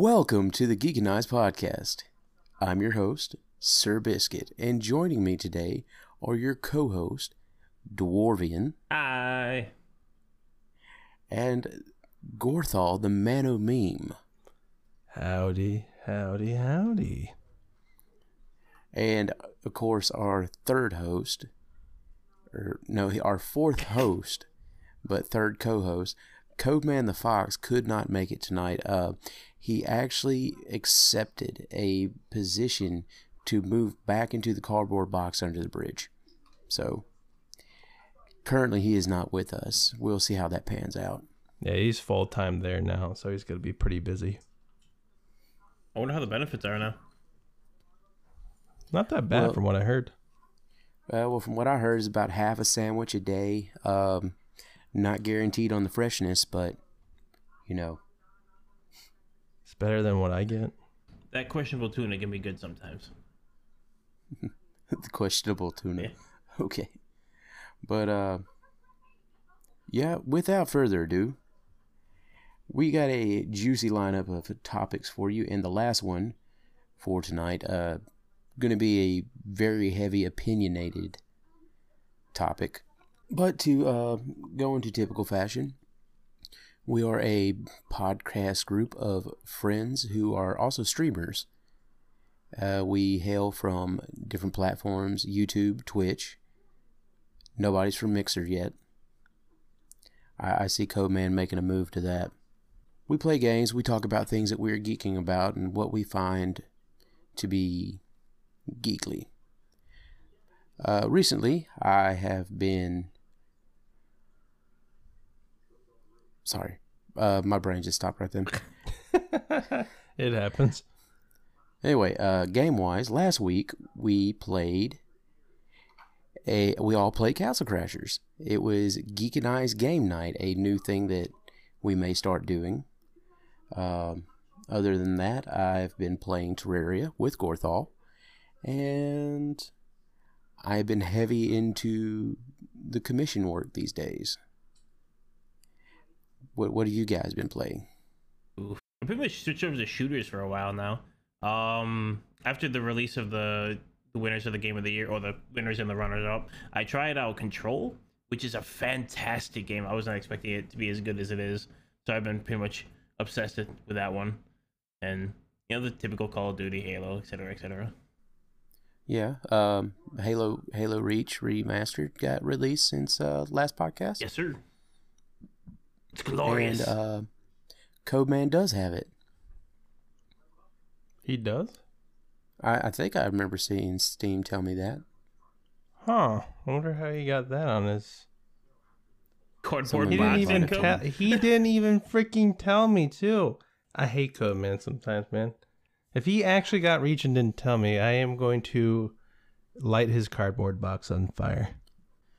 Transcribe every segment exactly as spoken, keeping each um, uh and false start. Welcome to the Geekonized podcast. I'm your host, Sir Biscuit, and joining me today are your co-host, Dwarvian. Hi. And Gorthal, the Mano Meme. Howdy, howdy, howdy. And, of course, our third host, or no, our fourth host, but third co-host, Codeman the Fox, could not make it tonight. Uh, he actually accepted a position to move back into the cardboard box under the bridge. So, currently he is not with us. We'll see how that pans out. Yeah, he's full-time there now, so he's going to be pretty busy. I wonder how the benefits are now. Not that bad well, from what I heard. Uh, well, from what I heard, it's about half a sandwich a day. Um... Not guaranteed on the freshness, but, you know. It's better than what I get. That questionable tuna can be good sometimes. The questionable tuna. Yeah. Okay. But, uh, yeah, without further ado, we got a juicy lineup of topics for you. And the last one for tonight, uh, going to be a very heavy opinionated topic. But to uh, go into typical fashion, we are a podcast group of friends who are also streamers. Uh, we hail from different platforms, YouTube, Twitch. Nobody's from Mixer yet. I, I see Codeman making a move to that. We play games, we talk about things that we're geeking about and what we find to be geekly. Uh, recently, I have been... Sorry, uh, my brain just stopped right then. It happens. Anyway, uh, game-wise, last week we played a we all played Castle Crashers. It was Geekonized Game Night, a new thing that we may start doing. Um, other than that, I've been playing Terraria with Gorthal, and I've been heavy into the commission work these days. What what have you guys been playing? Oof. I pretty much switched over to shooters for a while now. Um, after the release of the, the winners of the game of the year, or the winners and the runners-up, I tried out Control, which is a fantastic game. I was not expecting it to be as good as it is, so I've been pretty much obsessed with that one. And, you know, the typical Call of Duty, Halo, et cetera, et cetera. Yeah, um, Halo, Halo Reach Remastered got released since uh, last podcast. Yes, sir. It's glorious. And uh, Codeman does have it. He does? I, I think I remember seeing Steam tell me that. Huh. I wonder how he got that on his... Cardboard box. He didn't even freaking tell me, too. I hate Codeman sometimes, man. If he actually got Reach and didn't tell me, I am going to light his cardboard box on fire.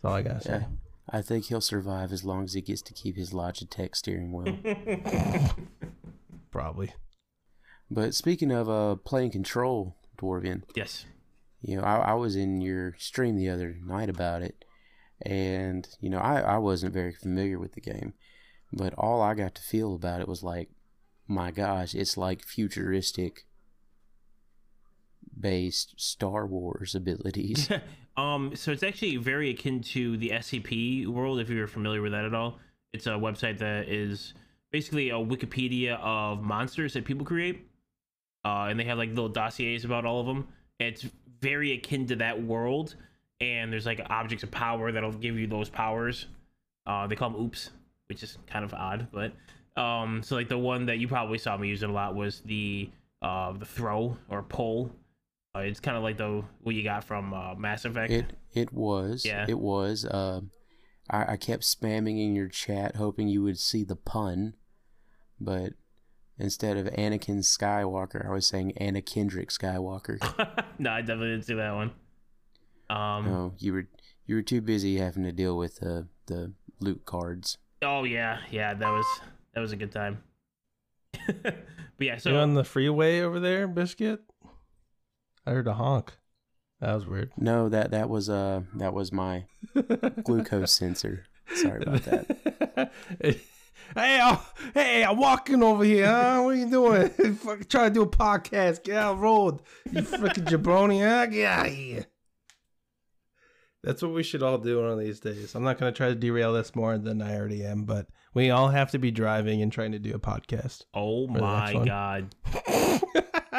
That's all I got to yeah. say. I think he'll survive as long as he gets to keep his Logitech steering wheel. Probably. But speaking of uh, playing Control, Dwarvian. Yes. You know, I, I was in your stream the other night about it, and, you know, I, I wasn't very familiar with the game, but all I got to feel about it was like, my gosh, it's like futuristic based Star Wars abilities. um, so it's actually very akin to the S C P world, if you're familiar with that at all. It's a website that is basically a Wikipedia of monsters that people create, uh, and they have like little dossiers about all of them. It's very akin to that world, and there's like objects of power that'll give you those powers. Uh, they call them oops, which is kind of odd, but um, so like the one that you probably saw me using a lot was the uh, the throw or pull. Uh, it's kind of like the what you got from uh, Mass Effect. It it was. Yeah. It was. Uh, I, I kept spamming in your chat, hoping you would see the pun. But instead of Anakin Skywalker, I was saying Anna Kendrick Skywalker. No, I definitely didn't see that one. Um, no, you were you were too busy having to deal with the the loot cards. Oh yeah, yeah. That was that was a good time. But yeah, so you on the freeway over there, Biscuit. I heard a honk. That was weird. No, that that was uh that was my glucose sensor. Sorry about that. Hey, I'm, hey, I'm walking over here, huh? What are you doing? Fucking trying to do a podcast. Get out of the road. You freaking jabroni, huh? Get out of here. That's what we should all do one of these days. I'm not going to try to derail this more than I already am, but we all have to be driving and trying to do a podcast. Oh, my God.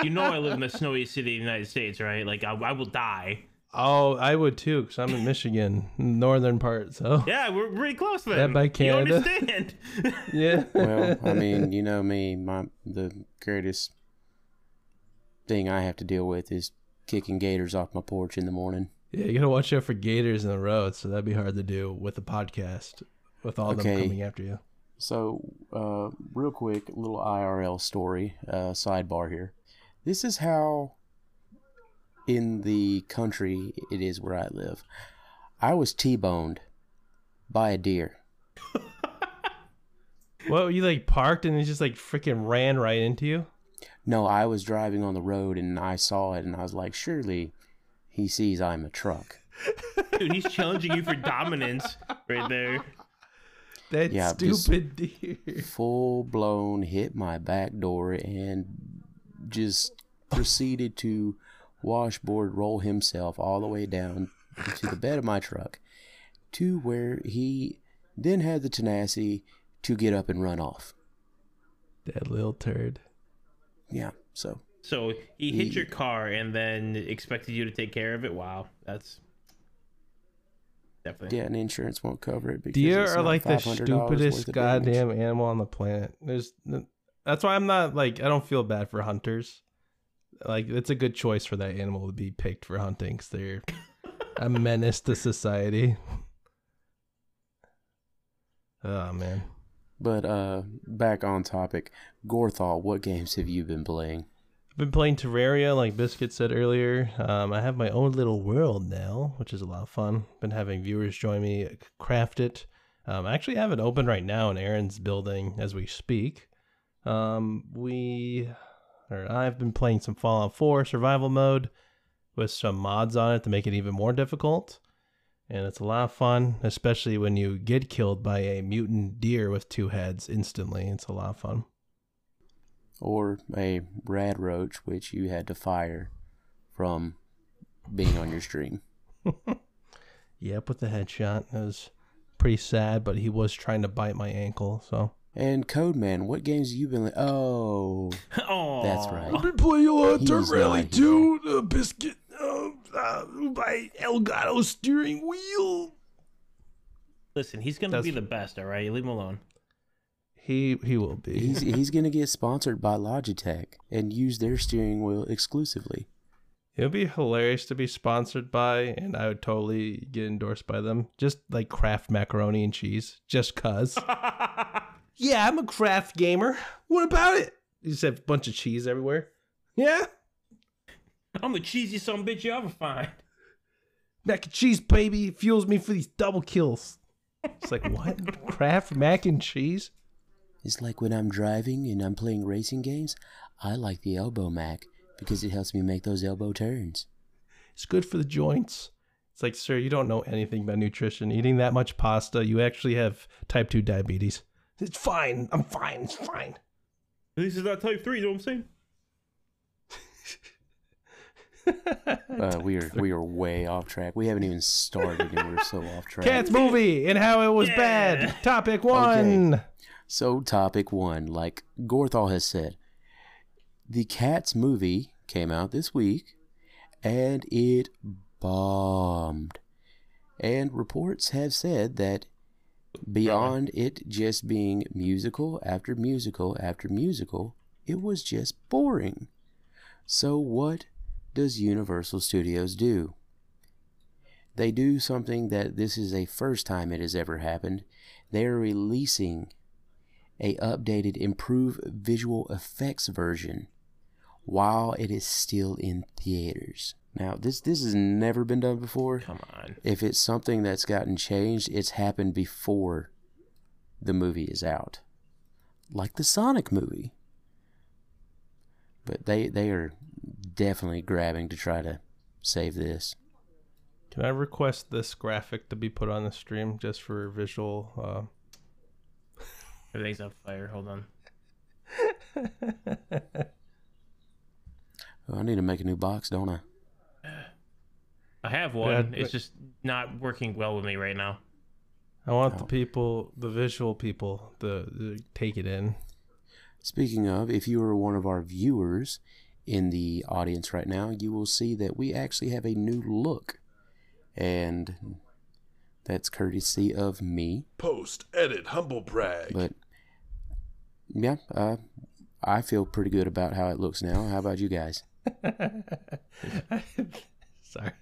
You know I live in the snowy city of the United States, right? Like, I, I will die. Oh, I would too, because I'm in Michigan, northern part, so... Yeah, we're pretty close to them. That by Canada. You understand. Yeah. Well, I mean, you know me, my the greatest thing I have to deal with is kicking gators off my porch in the morning. Yeah, you gotta watch out for gators in the road, so that'd be hard to do with a podcast, with all okay. them coming after you. So, uh, real quick, little I R L story, uh, sidebar here. This is how... in the country it is where I live. I was T-boned by a deer. What, you like parked and it just like freaking ran right into you? No, I was driving on the road and I saw it and I was like, surely he sees I'm a truck. Dude, he's challenging you for dominance right there. That yeah, stupid deer. Full blown hit my back door and just proceeded to washboard roll himself all the way down to the bed of my truck to where he then had the tenacity to get up and run off. That little turd. Yeah, so. So he hit he, your car and then expected you to take care of it? Wow, that's definitely. Yeah, and insurance won't cover it. Because deer are like the stupidest goddamn damage. Animal on the planet. There's, that's why I'm not like, I don't feel bad for hunters. Like, it's a good choice for that animal to be picked for hunting because they're a menace to society. Oh, man. But uh, back on topic, Gorthal, what games have you been playing? I've been playing Terraria, like Biscuit said earlier. Um, I have my own little world now, which is a lot of fun. Been having viewers join me, craft it. Um, I actually have it open right now in Aaron's building as we speak. Um, we... I've been playing some Fallout four survival mode with some mods on it to make it even more difficult. And it's a lot of fun, especially when you get killed by a mutant deer with two heads instantly. It's a lot of fun. Or a rad roach, which you had to fire from being on your stream. Yep, with the headshot. It was pretty sad, but he was trying to bite my ankle, so... And Codeman, what games have you been like? Oh, aww. That's right. I've been playing uh, Terraria two, uh, Biscuit, uh, uh, by Elgato steering wheel. Listen, he's going to be the best, all right? Leave him alone. He he will be. He's, he's going to get sponsored by Logitech and use their steering wheel exclusively. It would be hilarious to be sponsored by, and I would totally get endorsed by them. Just like Kraft macaroni and cheese, just cuz. Yeah, I'm a craft gamer. What about it? You just have a bunch of cheese everywhere. Yeah? I'm the cheesy son bitch you ever find. Mac and cheese, baby. It fuels me for these double kills. It's like, what? Craft mac and cheese? It's like when I'm driving and I'm playing racing games, I like the elbow mac because it helps me make those elbow turns. It's good for the joints. It's like, sir, you don't know anything about nutrition. Eating that much pasta, you actually have type two diabetes. It's fine. I'm fine. It's fine. At least it's not type three, you know what I'm saying? uh, we, are, we are way off track. We haven't even started and we're so off track. Cats movie and how it was yeah. bad. Topic one. Okay. So topic one, like Gorthal has said, the Cats movie came out this week and it bombed. And reports have said that beyond it just being musical after musical after musical, it was just boring. So what does Universal Studios do? They do something that this is the first time it has ever happened. They are releasing a updated, improved visual effects version while it is still in theaters. Now, this this has never been done before. Come on. If it's something that's gotten changed, it's happened before the movie is out. Like the Sonic movie. But they, they are definitely grabbing to try to save this. Can I request this graphic to be put on the stream just for visual... Uh... Everything's on fire. Hold on. Oh, I need to make a new box, don't I? I have one. Yeah, but... It's just not working well with me right now. I want oh. the people, the visual people, to, to take it in. Speaking of, if you are one of our viewers in the audience right now, you will see that we actually have a new look. And that's courtesy of me. Post, edit, humble brag. But, yeah, uh, I feel pretty good about how it looks now. How about you guys? Sorry.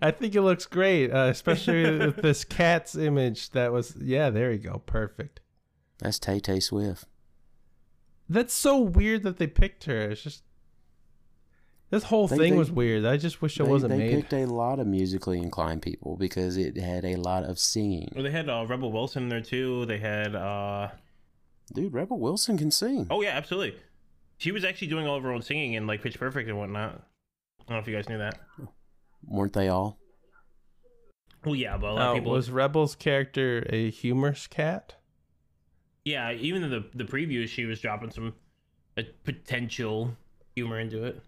I think it looks great, uh, especially with this cat's image that was... Yeah, there you go. Perfect. That's Tay Tay Swift. That's so weird that they picked her. It's just... This whole they, thing they, was weird. I just wish it they, wasn't they made. They picked a lot of musically inclined people because it had a lot of singing. Well, they had uh, Rebel Wilson in there, too. They had... Uh... Dude, Rebel Wilson can sing. Oh, yeah, absolutely. She was actually doing all of her own singing in like Pitch Perfect and whatnot. I don't know if you guys knew that. Weren't they all? Well, yeah, but a lot uh, of people... Was Rebel's character a humorous cat? Yeah, even in the, the preview, she was dropping some uh, potential humor into it.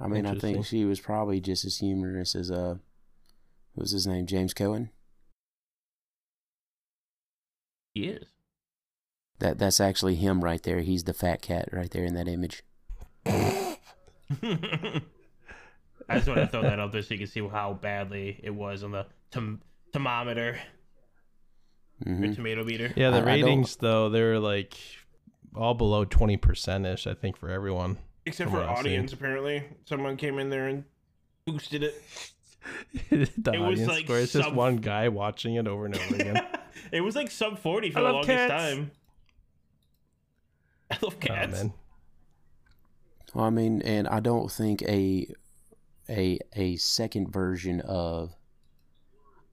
I mean, I think she was probably just as humorous as, uh, what was his name, James Cohen? He is. That, that's actually him right there. He's the fat cat right there in that image. I just want to throw that out there so you can see how badly it was on the tom thermometer. Mm-hmm. Or tomato meter. Yeah, the I, ratings, I though, they were like all below twenty percent-ish, I think, for everyone. Except for audience, apparently. Someone came in there and boosted it. The it audience was like score. It's sub... just one guy watching it over and over again. It was like sub forty for I the longest cats. time. I love cats. Oh, well, I mean, and I don't think a a a second version of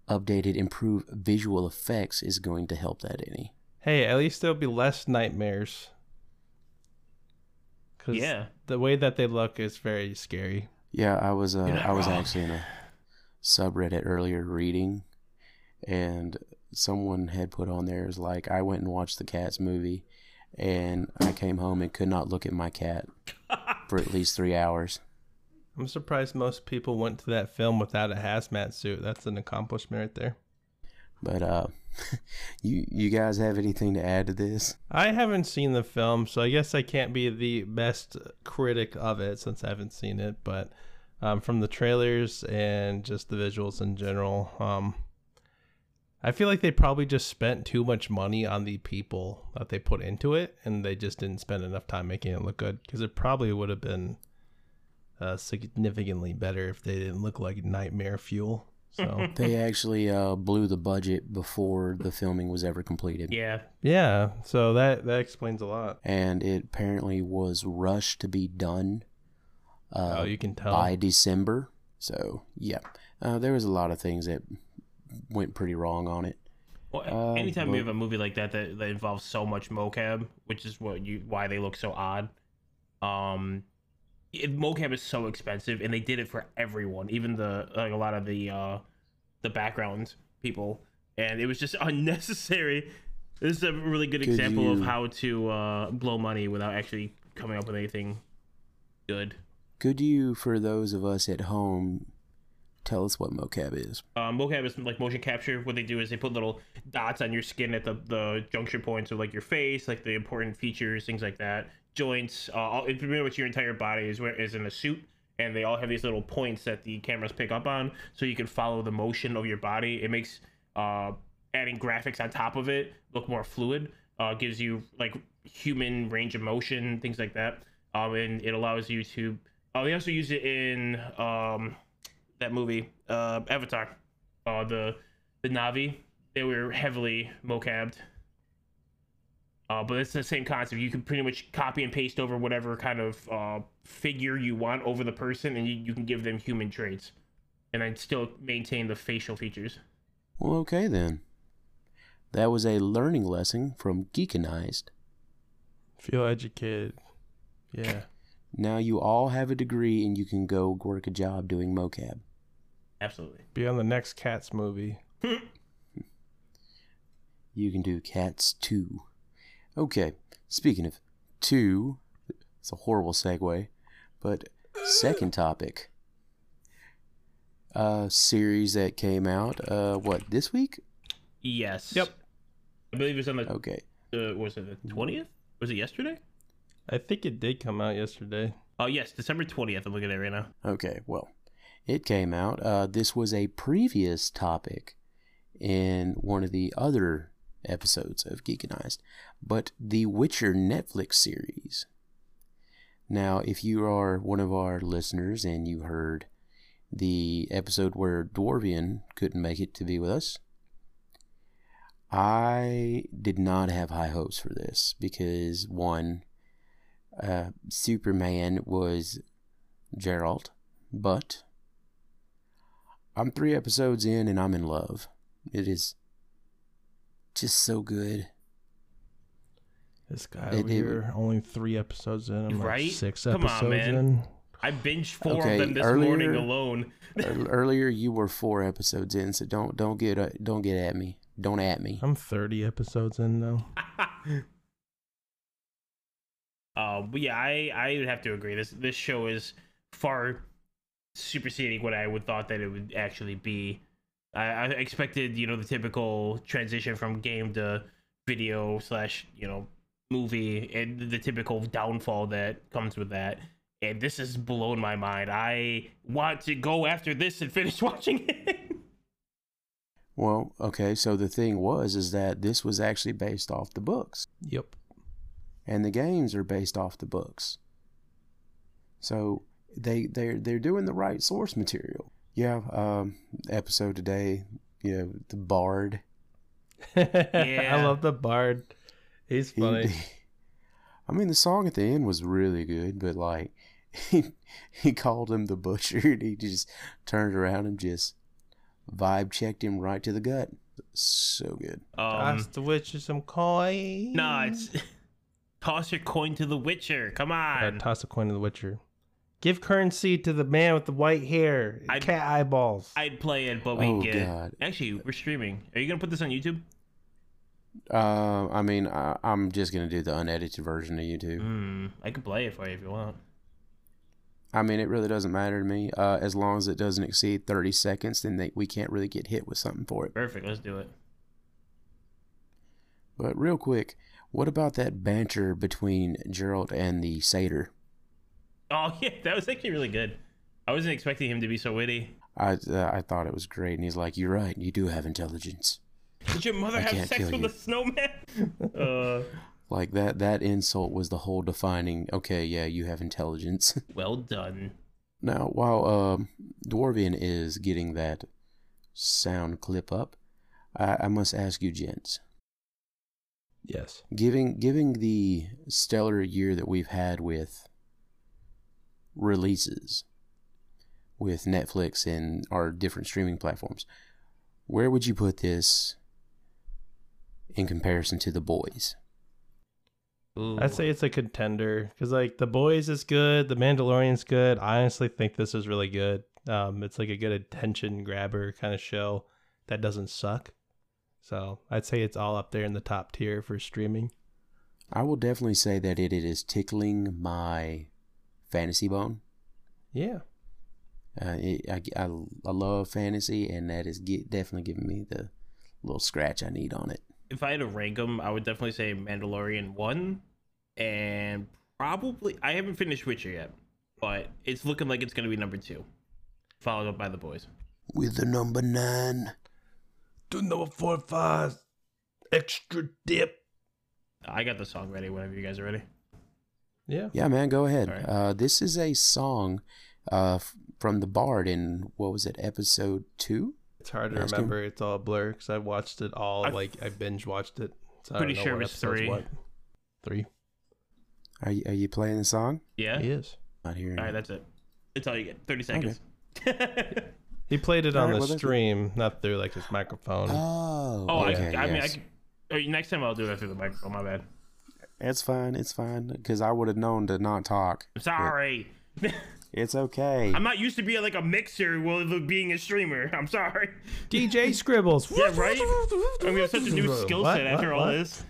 updated, improved visual effects is going to help that any. Hey, at least there'll be less nightmares. Cause yeah, the way that they look is very scary. Yeah, I was uh, I was wrong. actually in a subreddit earlier reading, and someone had put on there is like, I went and watched the Cats movie, and I came home and could not look at my cat for at least three hours. I'm surprised most people went to that film without a hazmat suit. That's an accomplishment right there. But uh, you you guys have anything to add to this? I haven't seen the film, so I guess I can't be the best critic of it since I haven't seen it. But um, from the trailers and just the visuals in general, um, I feel like they probably just spent too much money on the people that they put into it, and they just didn't spend enough time making it look good, because it probably would have been uh, significantly better if they didn't look like nightmare fuel. So they actually uh, blew the budget before the filming was ever completed. Yeah. Yeah. So that, that explains a lot. And it apparently was rushed to be done uh, oh, you can tell. by December. So, yeah. Uh, there was a lot of things that went pretty wrong on it. Well, uh, anytime but, you have a movie like that, that that involves so much mocap, which is what you why they look so odd. Um... It, mocap is so expensive, and they did it for everyone, even the like a lot of the uh, the background people, and it was just unnecessary. This is a really good Could example you... of how to uh, blow money without actually coming up with anything good. Could you, for those of us at home, tell us what mocap is? Uh, mocap is like motion capture. What they do is they put little dots on your skin at the the junction points of like your face, like the important features, things like that. Joints, uh, pretty much your entire body is where is in a suit, and they all have these little points that the cameras pick up on, so you can follow the motion of your body. It makes uh, adding graphics on top of it look more fluid. Uh, gives you like human range of motion, things like that, um, and it allows you to. Uh, they also use it in um, that movie uh, Avatar. Uh, the the Na'vi, they were heavily mocabbed. Uh, but it's the same concept. You can pretty much copy and paste over whatever kind of uh, figure you want over the person, and you, you can give them human traits and then still maintain the facial features. Well, okay then. That was a learning lesson from Geekonized. Feel educated. Yeah. Now you all have a degree and you can go work a job doing mocap. Absolutely. Be on the next Cats movie. You can do Cats two. Okay, speaking of two, it's a horrible segue, but second topic. Uh, series that came out, uh, what, this week? Yes. Yep. I believe it's on the... Okay. Uh, was it the twentieth? Was it yesterday? I think it did come out yesterday. Oh, yes, December twentieth. I'm looking at it right now. Okay, well, it came out. Uh, this was a previous topic in one of the other episodes of Geekonized, but the Witcher Netflix series. Now, if you are one of our listeners and you heard the episode where Dwarvian couldn't make it to be with us, I did not have high hopes for this because, one, uh, Superman was Geralt, but I'm three episodes in and I'm in love. It is just so good. This guy over here, only three episodes in. I'm right? Like six Come episodes on, man. in. I binged four okay, of them this earlier, morning alone. Earlier, you were four episodes in, so don't don't get uh, don't get at me. Don't at me. I'm thirty episodes in though. uh, but yeah, I I would have to agree. This this show is far superseding what I would thought that it would actually be. I expected, you know, the typical transition from game to video slash, you know, movie and the typical downfall that comes with that. And this has blown my mind. I want to go after this and finish watching it. Well, okay, so the thing was is that this was actually based off the books. Yep. And the games are based off the books. So they they're they're doing the right source material. Yeah, um, episode today, you know, the Bard. Yeah. I love the Bard. He's funny. He, I mean, the song at the end was really good, but, like, he, he called him the Butcher, and he just turned around and just vibe-checked him right to the gut. So good. Um, Toss the Witcher some coin. No, nah, it's toss your coin to the Witcher. Come on. Yeah, toss a coin to the Witcher. Give currency to the man with the white hair, I'd, cat eyeballs. I'd play it, but we oh, get God. it. Actually, we're streaming. Are you going to put this on YouTube? Uh, I mean, I, I'm just going to do the unedited version of YouTube. Mm, I can play it for you if you want. I mean, it really doesn't matter to me. Uh, as long as it doesn't exceed thirty seconds, then they, we can't really get hit with something for it. Perfect. Let's do it. But real quick, what about that banter between Geralt and the satyr? Oh, yeah, that was actually really good. I wasn't expecting him to be so witty. I uh, I thought it was great, and he's like, you're right, you do have intelligence. Did your mother have sex with you. a snowman? uh, like, that that insult was the whole defining, okay, yeah, you have intelligence. Well done. Now, while um, Dwarvian is getting that sound clip up, I, I must ask you, gents. Yes. Giving Giving the stellar year that we've had with releases with Netflix and our different streaming platforms, where would you put this in comparison to The Boys? Ooh. I'd say it's a contender because, like, The Boys is good, The Mandalorian's good. I honestly think this is really good. Um, it's like a good attention grabber kind of show that doesn't suck. So I'd say it's all up there in the top tier for streaming. I will definitely say that it, it is tickling my fantasy bone. Yeah. Uh, it, I, I, I love fantasy, and that is get, definitely giving me the little scratch I need on it. If I had to rank them, I would definitely say Mandalorian one, and probably, I haven't finished Witcher yet, but it's looking like it's going to be number two, followed up by The Boys. With the number nine, to number four, five, extra dip. I got the song ready whenever you guys are ready. Yeah, yeah, man, go ahead. Right. Uh, this is a song uh, f- from the Bard in, what was it, episode two? It's hard to Last remember. Game? It's all a blur because I watched it all, I like, f- I binge-watched it. So pretty sure it was three. What. Three. Are you, are you playing the song? Yeah. He is. Not hearing all right, it. That's it. That's all you get. thirty seconds. Okay. He played it all on right, the well, stream, not through, like, his microphone. Oh, oh okay, I, yes. I mean, I can, next time I'll do that through the microphone, my bad. It's fine, it's fine, because I would have known to not talk. I'm sorry. It's okay. I'm not used to being like a mixer while being a streamer. I'm sorry. D J Scribbles. Yeah, right? I mean, we have such a new skill set after what, all what? this.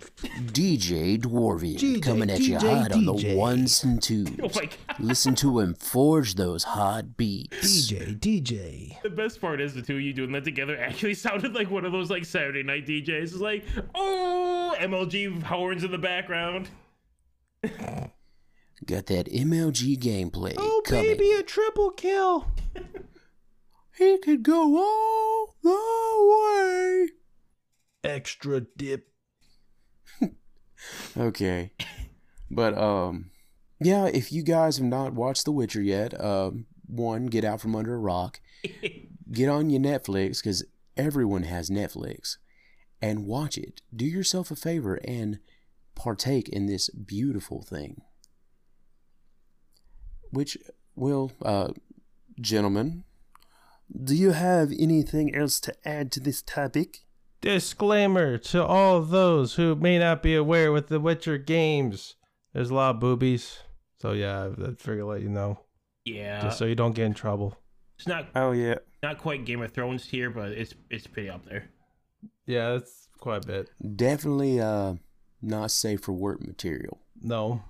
D J Dwarvian D J, coming at D J, you hot D J. On the ones and twos. Oh my God. Listen to him forge those hot beats. D J, D J. The best part is the two of you doing that together actually sounded like one of those like Saturday night D Js. It's like, oh, M L G horns in the background. Got that M L G gameplay. Oh, coming. Baby, a triple kill. He could go all the way. Extra dip. Okay. But, um, yeah, if you guys have not watched The Witcher yet, um, one, get out from under a rock. Get on your Netflix, because everyone has Netflix, and watch it. Do yourself a favor and partake in this beautiful thing. Which, well, uh, gentlemen, do you have anything else to add to this topic? Disclaimer to all those who may not be aware with the Witcher games. There's a lot of boobies. So, yeah, I figured I'd let you know. Yeah. Just so you don't get in trouble. It's not, oh, yeah. Not quite Game of Thrones here, but it's, it's pretty up there. Yeah, it's quite a bit. Definitely uh, not safe for work material. No.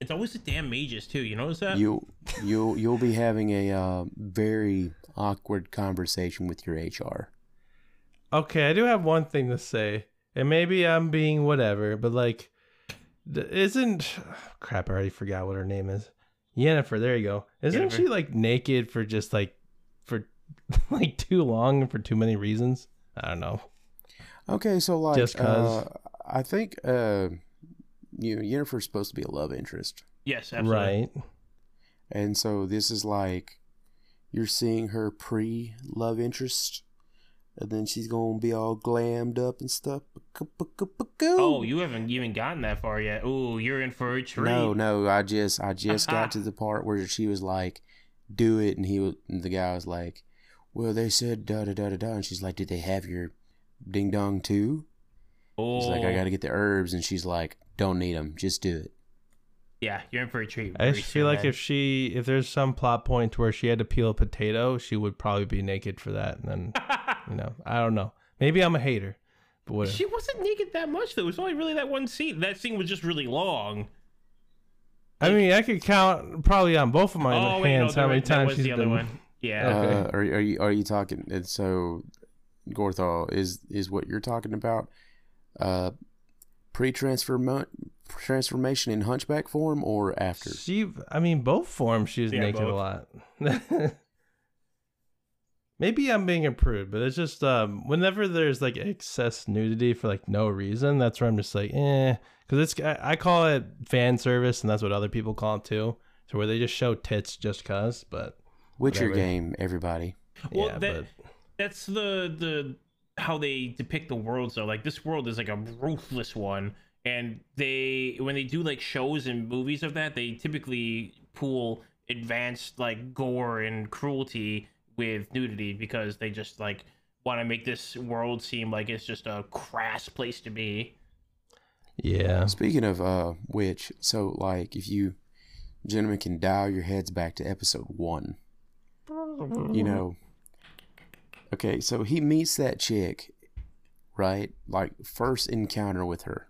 It's always the damn mages too. You notice that? You, you, you'll be having a uh, very awkward conversation with your H R. Okay, I do have one thing to say, and maybe I'm being whatever, but like, isn't oh, crap? I already forgot what her name is. Yennefer. There you go. Isn't Yennefer. She like naked for just like for like too long and for too many reasons? I don't know. Okay, so like, just cause uh, I think. Uh, You know, Yennefer's supposed to be a love interest. Yes, absolutely. Right. And so this is like, you're seeing her pre-love interest, and then she's going to be all glammed up and stuff. Oh, you haven't even gotten that far yet. Ooh, you're in for a treat. No, no, I just I just got to the part where she was like, do it, and, he was, and the guy was like, well, they said da-da-da-da-da, and she's like, did they have your ding-dong too? Oh. He's like, I got to get the herbs, and she's like, don't need them. Just do it. Yeah, you're in for a treat. I just feel like if she, if there's some plot point where she had to peel a potato, she would probably be naked for that. And then, you know, I don't know. Maybe I'm a hater. But whatever. She wasn't naked that much, though. It was only really that one scene. That scene was just really long. I mean, I could count probably on both of my oh, hands no, how many times she's the other been... one. Yeah. Uh, okay. Are are you are you talking? And so, Gorthal is is what you're talking about. Uh. Pre-transform transformation in hunchback form or after? She, I mean, both forms. She was yeah, naked both. A lot. Maybe I'm being a prude, but it's just um, whenever there's like excess nudity for like no reason, that's where I'm just like, eh, because it's I, I call it fan service, and that's what other people call it too. So where they just show tits just cause. But Witcher whatever. Game, everybody. Well, yeah, that, but... that's the the. how they depict the world. So like this world is like a ruthless one, and they when they do like shows and movies of that, they typically pool advanced like gore and cruelty with nudity, because they just like want to make this world seem like it's just a crass place to be. Yeah, speaking of uh which, so like if you gentlemen can dial your heads back to episode one, you know. Okay, so he meets that chick, right? Like, first encounter with her.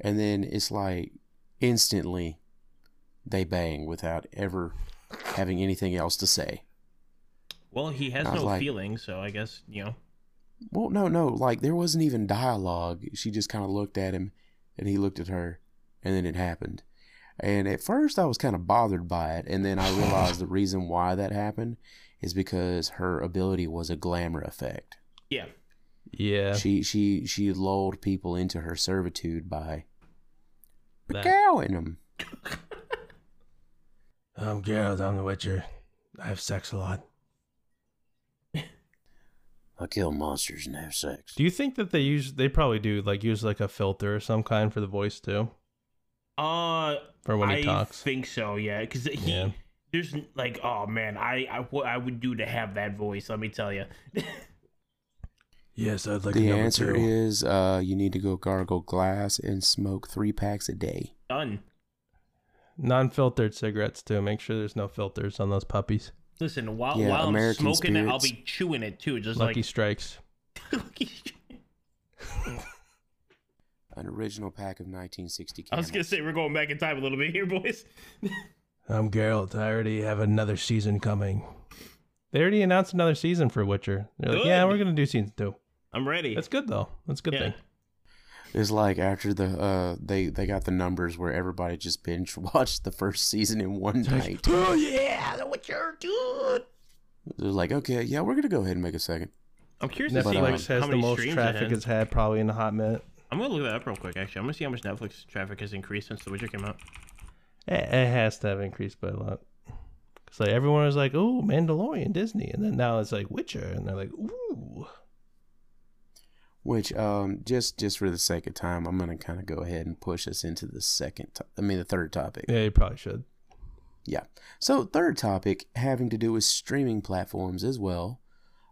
And then it's like, instantly, they bang without ever having anything else to say. Well, he has no like, feelings, so I guess, you know. Well, no, no, like, there wasn't even dialogue. She just kind of looked at him, and he looked at her, and then it happened. And at first, I was kind of bothered by it, and then I realized the reason why that happened is because her ability was a glamour effect. Yeah. Yeah. She she she lulled people into her servitude by beguiling them. I'm Geralt, I'm the Witcher. I have sex a lot. I kill monsters and have sex. Do you think that they use they probably do like use like a filter of some kind for the voice too? Uh for when I he talks. I think so, yeah. Cause he yeah. There's like, oh man, I, I what I would do to have that voice. Let me tell you. Yes, I'd like. The answer is, uh, you need to go gargle glass and smoke three packs a day. Done. non-filtered cigarettes too. Make sure there's no filters on those puppies. Listen, while yeah, while American I'm smoking spirits. It, I'll be chewing it too. Just Lucky like... Strikes. Lucky Strikes. An original pack of nineteen sixty cans. I was gonna say we're going back in time a little bit here, boys. I'm Geralt. I already have another season coming. They already announced another season for Witcher. They're like, yeah, we're gonna do season two. I'm ready. That's good though. That's a good yeah. thing. It's like after the uh, they they got the numbers where everybody just binge watched the first season in one night. Oh yeah, The Witcher, dude. They're like, okay, yeah, we're gonna go ahead and make a second. I'm curious to see Netflix has how many the most traffic it it's had probably in a hot minute. I'm gonna look that up real quick. Actually, I'm gonna see how much Netflix traffic has increased since The Witcher came out. It, it has to have increased by a lot. Cause like everyone was like, "Oh, Mandalorian, Disney," and then now it's like Witcher, and they're like, "Ooh." Which, um, just just for the sake of time, I'm gonna kind of go ahead and push us into the second. To- I mean, the third topic. Yeah, you probably should. Yeah. So, third topic having to do with streaming platforms as well,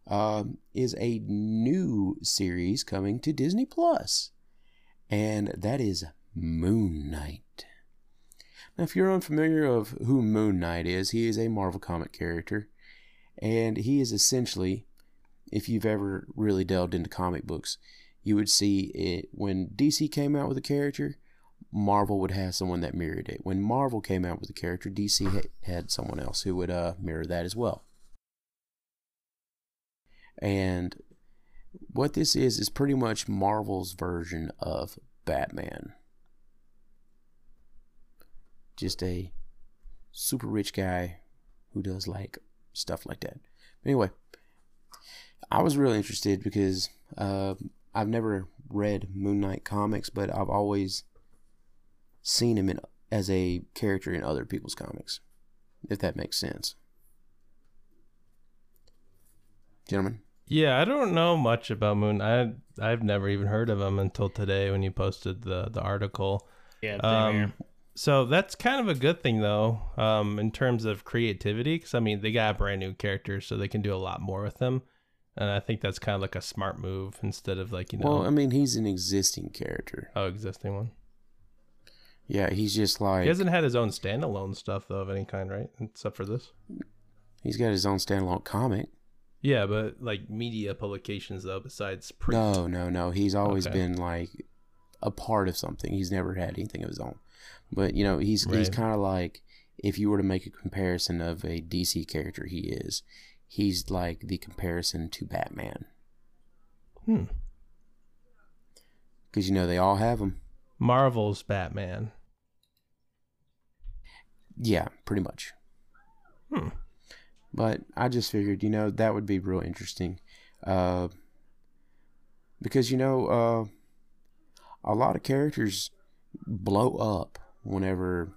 um, is a new series coming to Disney Plus. And that is Moon Knight. Now, if you're unfamiliar of who Moon Knight is, he is a Marvel comic character. And he is essentially, if you've ever really delved into comic books, you would see it when D C came out with a character, Marvel would have someone that mirrored it. When Marvel came out with a character, D C had someone else who would uh, mirror that as well. And what this is, is pretty much Marvel's version of Batman. Just a super rich guy who does like stuff like that. Anyway, I was really interested because uh, I've never read Moon Knight comics, but I've always seen him in, as a character in other people's comics, if that makes sense. Gentlemen? Yeah, I don't know much about Moon. I I've never even heard of him until today when you posted the the article. Yeah. Um, so that's kind of a good thing though, um, in terms of creativity, because I mean they got a brand new character, so they can do a lot more with them, and I think that's kind of like a smart move instead of like you know. Well, I mean he's an existing character. Oh, existing one. Yeah, he's just like he hasn't had his own standalone stuff though of any kind, right? Except for this. He's got his own standalone comic. Yeah, but like media publications though, besides print. No, no, no. He's always okay. been like a part of something. He's never had anything of his own. But you know, he's right. he's kind of like if you were to make a comparison of a D C character, he is. He's like the comparison to Batman. Hmm. Because you know they all have him. Marvel's Batman. Yeah, pretty much. Hmm. But I just figured, you know, that would be real interesting. Uh, because, you know, uh, a lot of characters blow up whenever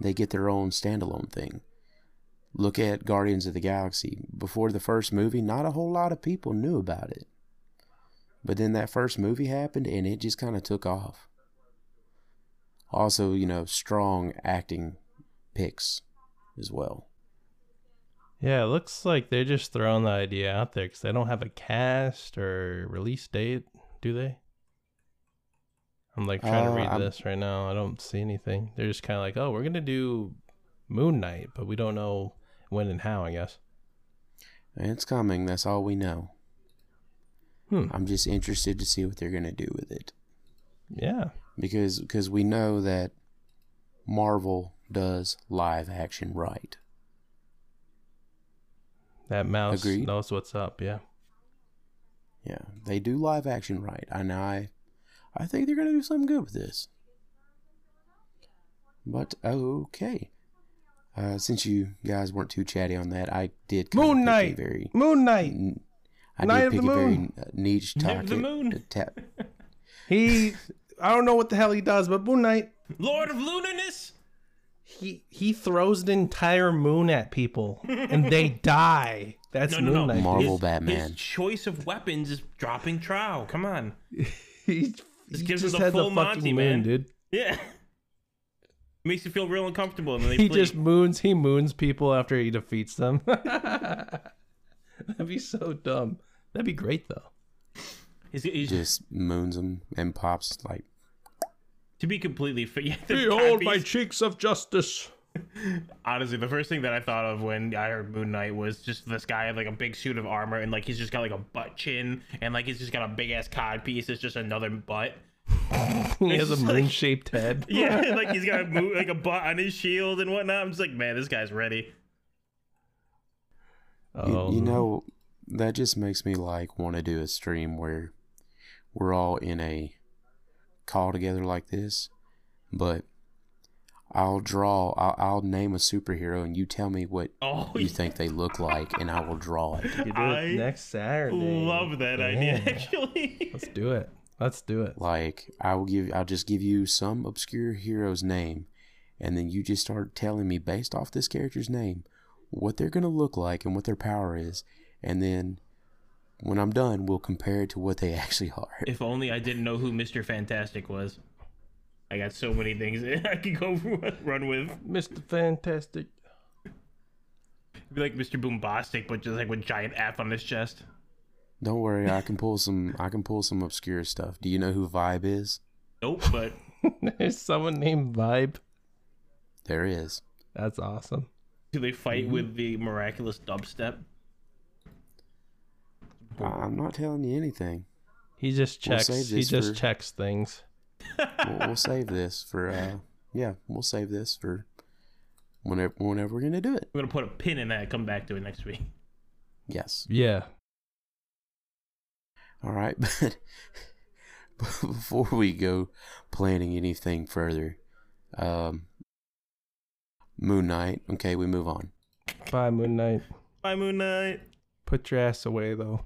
they get their own standalone thing. Look at Guardians of the Galaxy. Before the first movie, not a whole lot of people knew about it. But then that first movie happened and it just kind of took off. Also, you know, strong acting picks as well. Yeah, it looks like they're just throwing the idea out there because they don't have a cast or release date, do they? I'm like trying uh, to read I'm... this right now. I don't see anything. They're just kind of like, oh, we're going to do Moon Knight, but we don't know when and how, I guess. It's coming. That's all we know. Hmm. I'm just interested to see what they're going to do with it. Yeah. Because 'cause we know that Marvel does live action right. That mouse Agreed. knows what's up, yeah. Yeah, they do live action right, and I, I think they're gonna do something good with this. But okay, uh, since you guys weren't too chatty on that, I did. Kind Moon of Knight, very, Moon Knight. N- I Night did of pick the moon. a very niche topic. The moon. Tap. He, I don't know what the hell he does, but Moon Knight, Lord of Lunarness. He he throws the entire moon at people and they die. That's no, no, Moon Knight. No. Marvel his, Batman. His choice of weapons is dropping trowel. Come on. he this he gives just us a full Monty, man. Moon, dude. Yeah. Makes you feel real uncomfortable. And then they he play. just moons. He moons people after he defeats them. That'd be so dumb. That'd be great though. He just moons them and pops like. to be completely fair, yeah, behold my cheeks of justice. Honestly, the first thing that I thought of when I heard Moon Knight was just this guy had like a big suit of armor, and like he's just got like a butt chin, and like he's just got a big ass cod piece. It's just another butt. He has a moon shaped like, head. Yeah, like he's got a moon, like a butt on his shield and whatnot. I'm just like, man, this guy's ready. Um, you, you know, that just makes me like want to do a stream where we're all in a call together like this, but I'll draw, I'll, I'll name a superhero, and you tell me what oh, you yeah. think they look like, and I will draw it. You do I it next Saturday. Love that Damn. idea, actually. Let's do it. Let's do it. Like, I will give, I'll just give you some obscure hero's name, and then you just start telling me, based off this character's name, what they're going to look like and what their power is, and then when I'm done, we'll compare it to what they actually are. If only I didn't know who Mister Fantastic was. I got so many things I could go run with. Mister Fantastic. It'd be like Mister Boombastic, but just like with giant F on his chest. Don't worry, I can pull some. I can pull some obscure stuff. Do you know who Vibe is? Nope, but there's someone named Vibe. There is. That's awesome. Do they fight mm-hmm. with the miraculous dubstep? I'm not telling you anything. He just checks. We'll he just for... checks things. we'll, we'll save this for uh yeah we'll save this for whenever whenever we're gonna do it. We're gonna put a pin in that and come back to it next week. Yes. Yeah. All right, but, but before we go planning anything further, um Moon Knight, okay, we move on. Bye Moon Knight. Bye Moon Knight. Put your ass away though.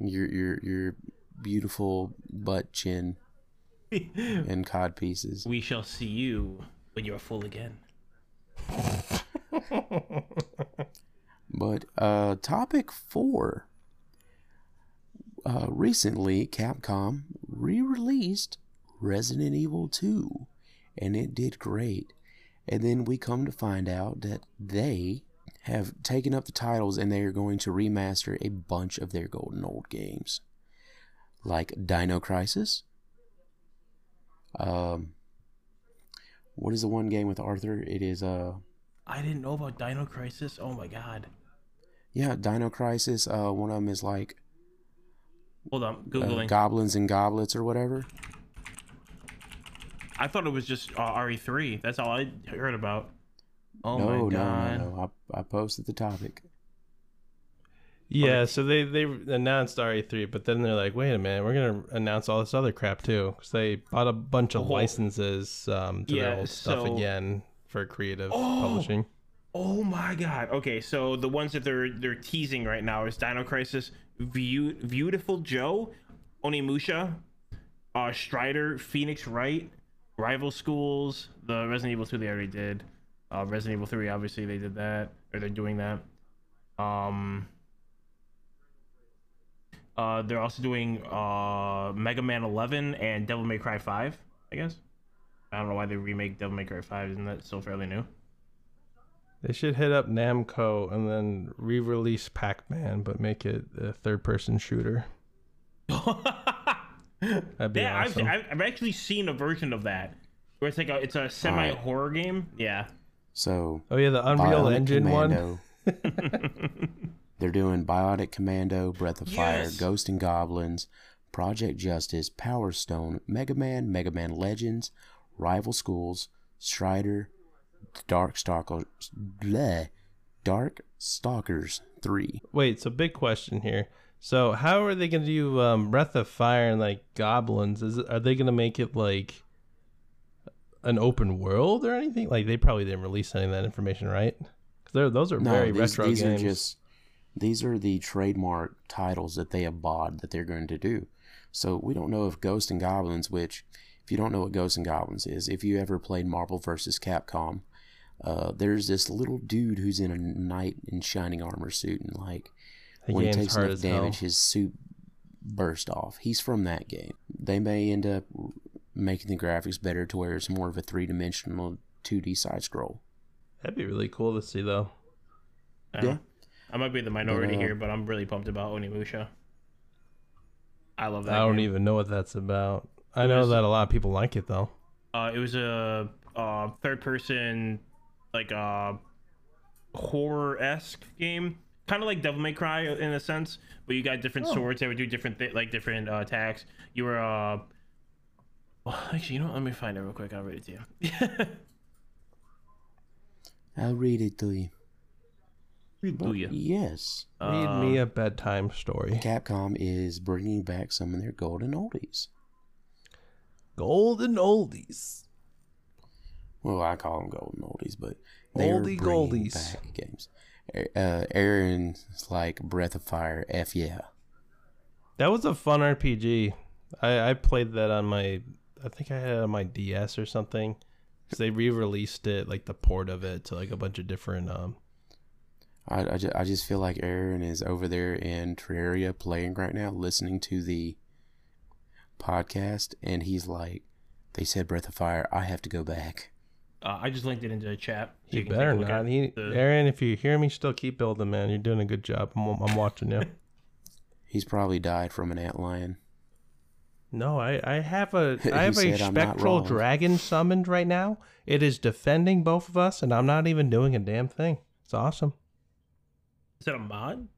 Your your your beautiful butt chin and cod pieces. We shall see you when you are full again. But uh, topic four. Uh, recently, Capcom re-released Resident Evil two, and it did great. And then we come to find out that they have taken up the titles and they are going to remaster a bunch of their golden old games, like Dino Crisis. Um, what is the one game with Arthur? It is uh I didn't know about Dino Crisis. Oh my god. Yeah, Dino Crisis. Uh, one of them is like, hold on, googling uh, Goblins and Goblets or whatever. I thought it was just uh, R E three. That's all I heard about. Oh no, my god. No, no, no. I I posted the topic. Yeah, okay. So they, they announced R E three, but then they're like, wait a minute, we're going to announce all this other crap too, because they bought a bunch of licenses um, to yeah, their old so... stuff again for creative oh! publishing. Oh my god. Okay, so the ones that they're they're teasing right now is Dino Crisis, View, Beautiful Joe, Onimusha, uh, Strider, Phoenix Wright, Rival Schools, the Resident Evil two they already did, uh, Resident Evil three obviously they did that, or they're doing that. Um... Uh, they're also doing uh, Mega Man eleven and Devil May Cry five, I guess. I don't know why they remake Devil May Cry five. Isn't that still fairly new? They should hit up Namco and then re-release Pac-Man, but make it a third-person shooter. That'd be yeah, awesome. I've, I've actually seen a version of that where it's like a, it's a semi-horror right. game. Yeah. So. Oh yeah, the Unreal Engine Commando. one. They're doing Bionic Commando, Breath of Fire, yes! Ghost and Goblins, Project Justice, Power Stone, Mega Man, Mega Man Legends, Rival Schools, Strider, Dark Stalkers, bleh, Dark Stalkers three. Wait, so big question here. So how are they going to do um, Breath of Fire and like Goblins? Is it, are they going to make it like an open world or anything? Like they probably didn't release any of that information, right? Because those are no, very these, retro these games. Are just, these are the trademark titles that they have bought that they're going to do. So we don't know if Ghost and Goblins, which if you don't know what Ghost and Goblins is, if you ever played Marvel versus Capcom, uh, there's this little dude who's in a knight in shining armor suit, and like the when he takes enough damage, hell. his suit bursts off. He's from that game. They may end up making the graphics better to where it's more of a three-dimensional two D side scroll. That'd be really cool to see, though. Yeah. yeah. I might be the minority uh, here, but I'm really pumped about Onimusha. I love that I don't game. even know what that's about. I know that a lot of people like it, though. Uh, it was a uh, third-person, like uh, horror-esque game, kind of like Devil May Cry in a sense, but you got different oh. swords that would do different th- like different uh, attacks. You were uh, well, actually, you know, let me find it real quick. I'll read it to you. I'll read it to you. Read well, you. Yes. Read uh, me a bedtime story. Capcom is bringing back some of their golden oldies. Golden oldies. Well, I call them golden oldies, but they're Oldie bringing goldies. Back games. Uh, Aaron's like Breath of Fire. F yeah. That was a fun R P G. I, I played that on my, I think I had it on my D S or something. Cause they re-released it, like the port of it, to like a bunch of different. Um... I I just, I just feel like Aaron is over there in Terraria playing right now, listening to the podcast, and he's like, they said Breath of Fire, I have to go back. Uh, I just linked it into the chat. So you, you better not. He, the... Aaron, if you hear me, still keep building, man. You're doing a good job. I'm, I'm watching you. He's probably died from an antlion. No, I, I have a I have a spectral dragon summoned right now. It is defending both of us, and I'm not even doing a damn thing. It's awesome. Is that a mod?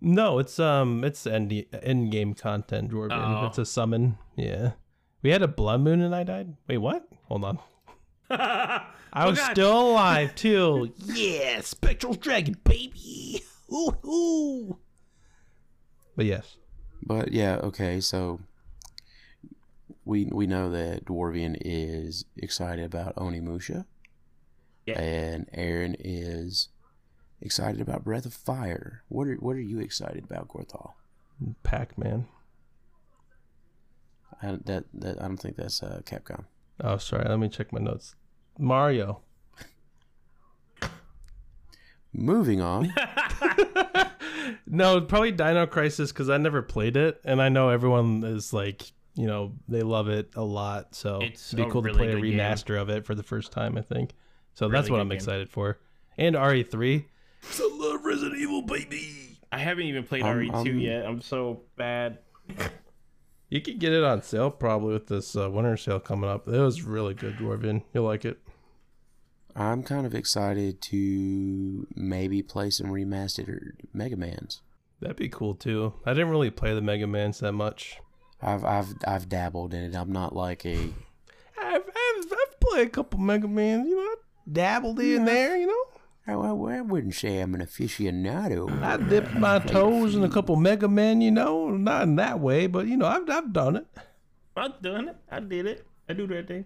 No, it's um, it's end end game content, Dwarvian. It's a summon. Yeah, we had a blood moon and I died. Wait, what? Hold on. I oh, was God. still alive too. Yeah, spectral dragon, baby. Ooh, ooh. But yes. But yeah, okay, so. We we know that Dwarvian is excited about Onimusha. Yeah. And Aaron is excited about Breath of Fire. What are what are you excited about, Gorthal? Pac-Man. I, that, that, I don't think that's uh, Capcom. Oh, sorry. Let me check my notes. Mario. Moving on. No, probably Dino Crisis because I never played it. And I know everyone is like... You know, they love it a lot, so it's it'd be cool really to play a remaster game. Of it for the first time, I think. So really that's what I'm game. excited for. And R E three. I love Resident Evil, baby! I haven't even played um, R E two um, yet. I'm so bad. You can get it on sale probably with this uh, winter sale coming up. It was really good, Dwarvian. You'll like it. I'm kind of excited to maybe play some remastered Mega Mans. That'd be cool, too. I didn't really play the Mega Mans that much. I've I've I've dabbled in it. I'm not like a. I've I've, I've played a couple Mega Mans. You know, I dabbled in yeah. there. You know. I, I, I wouldn't say I'm an aficionado. I dipped my toes in a couple Mega Men. You know, not in that way, but you know, I've I've done it. I've done it. I did it. I do that thing.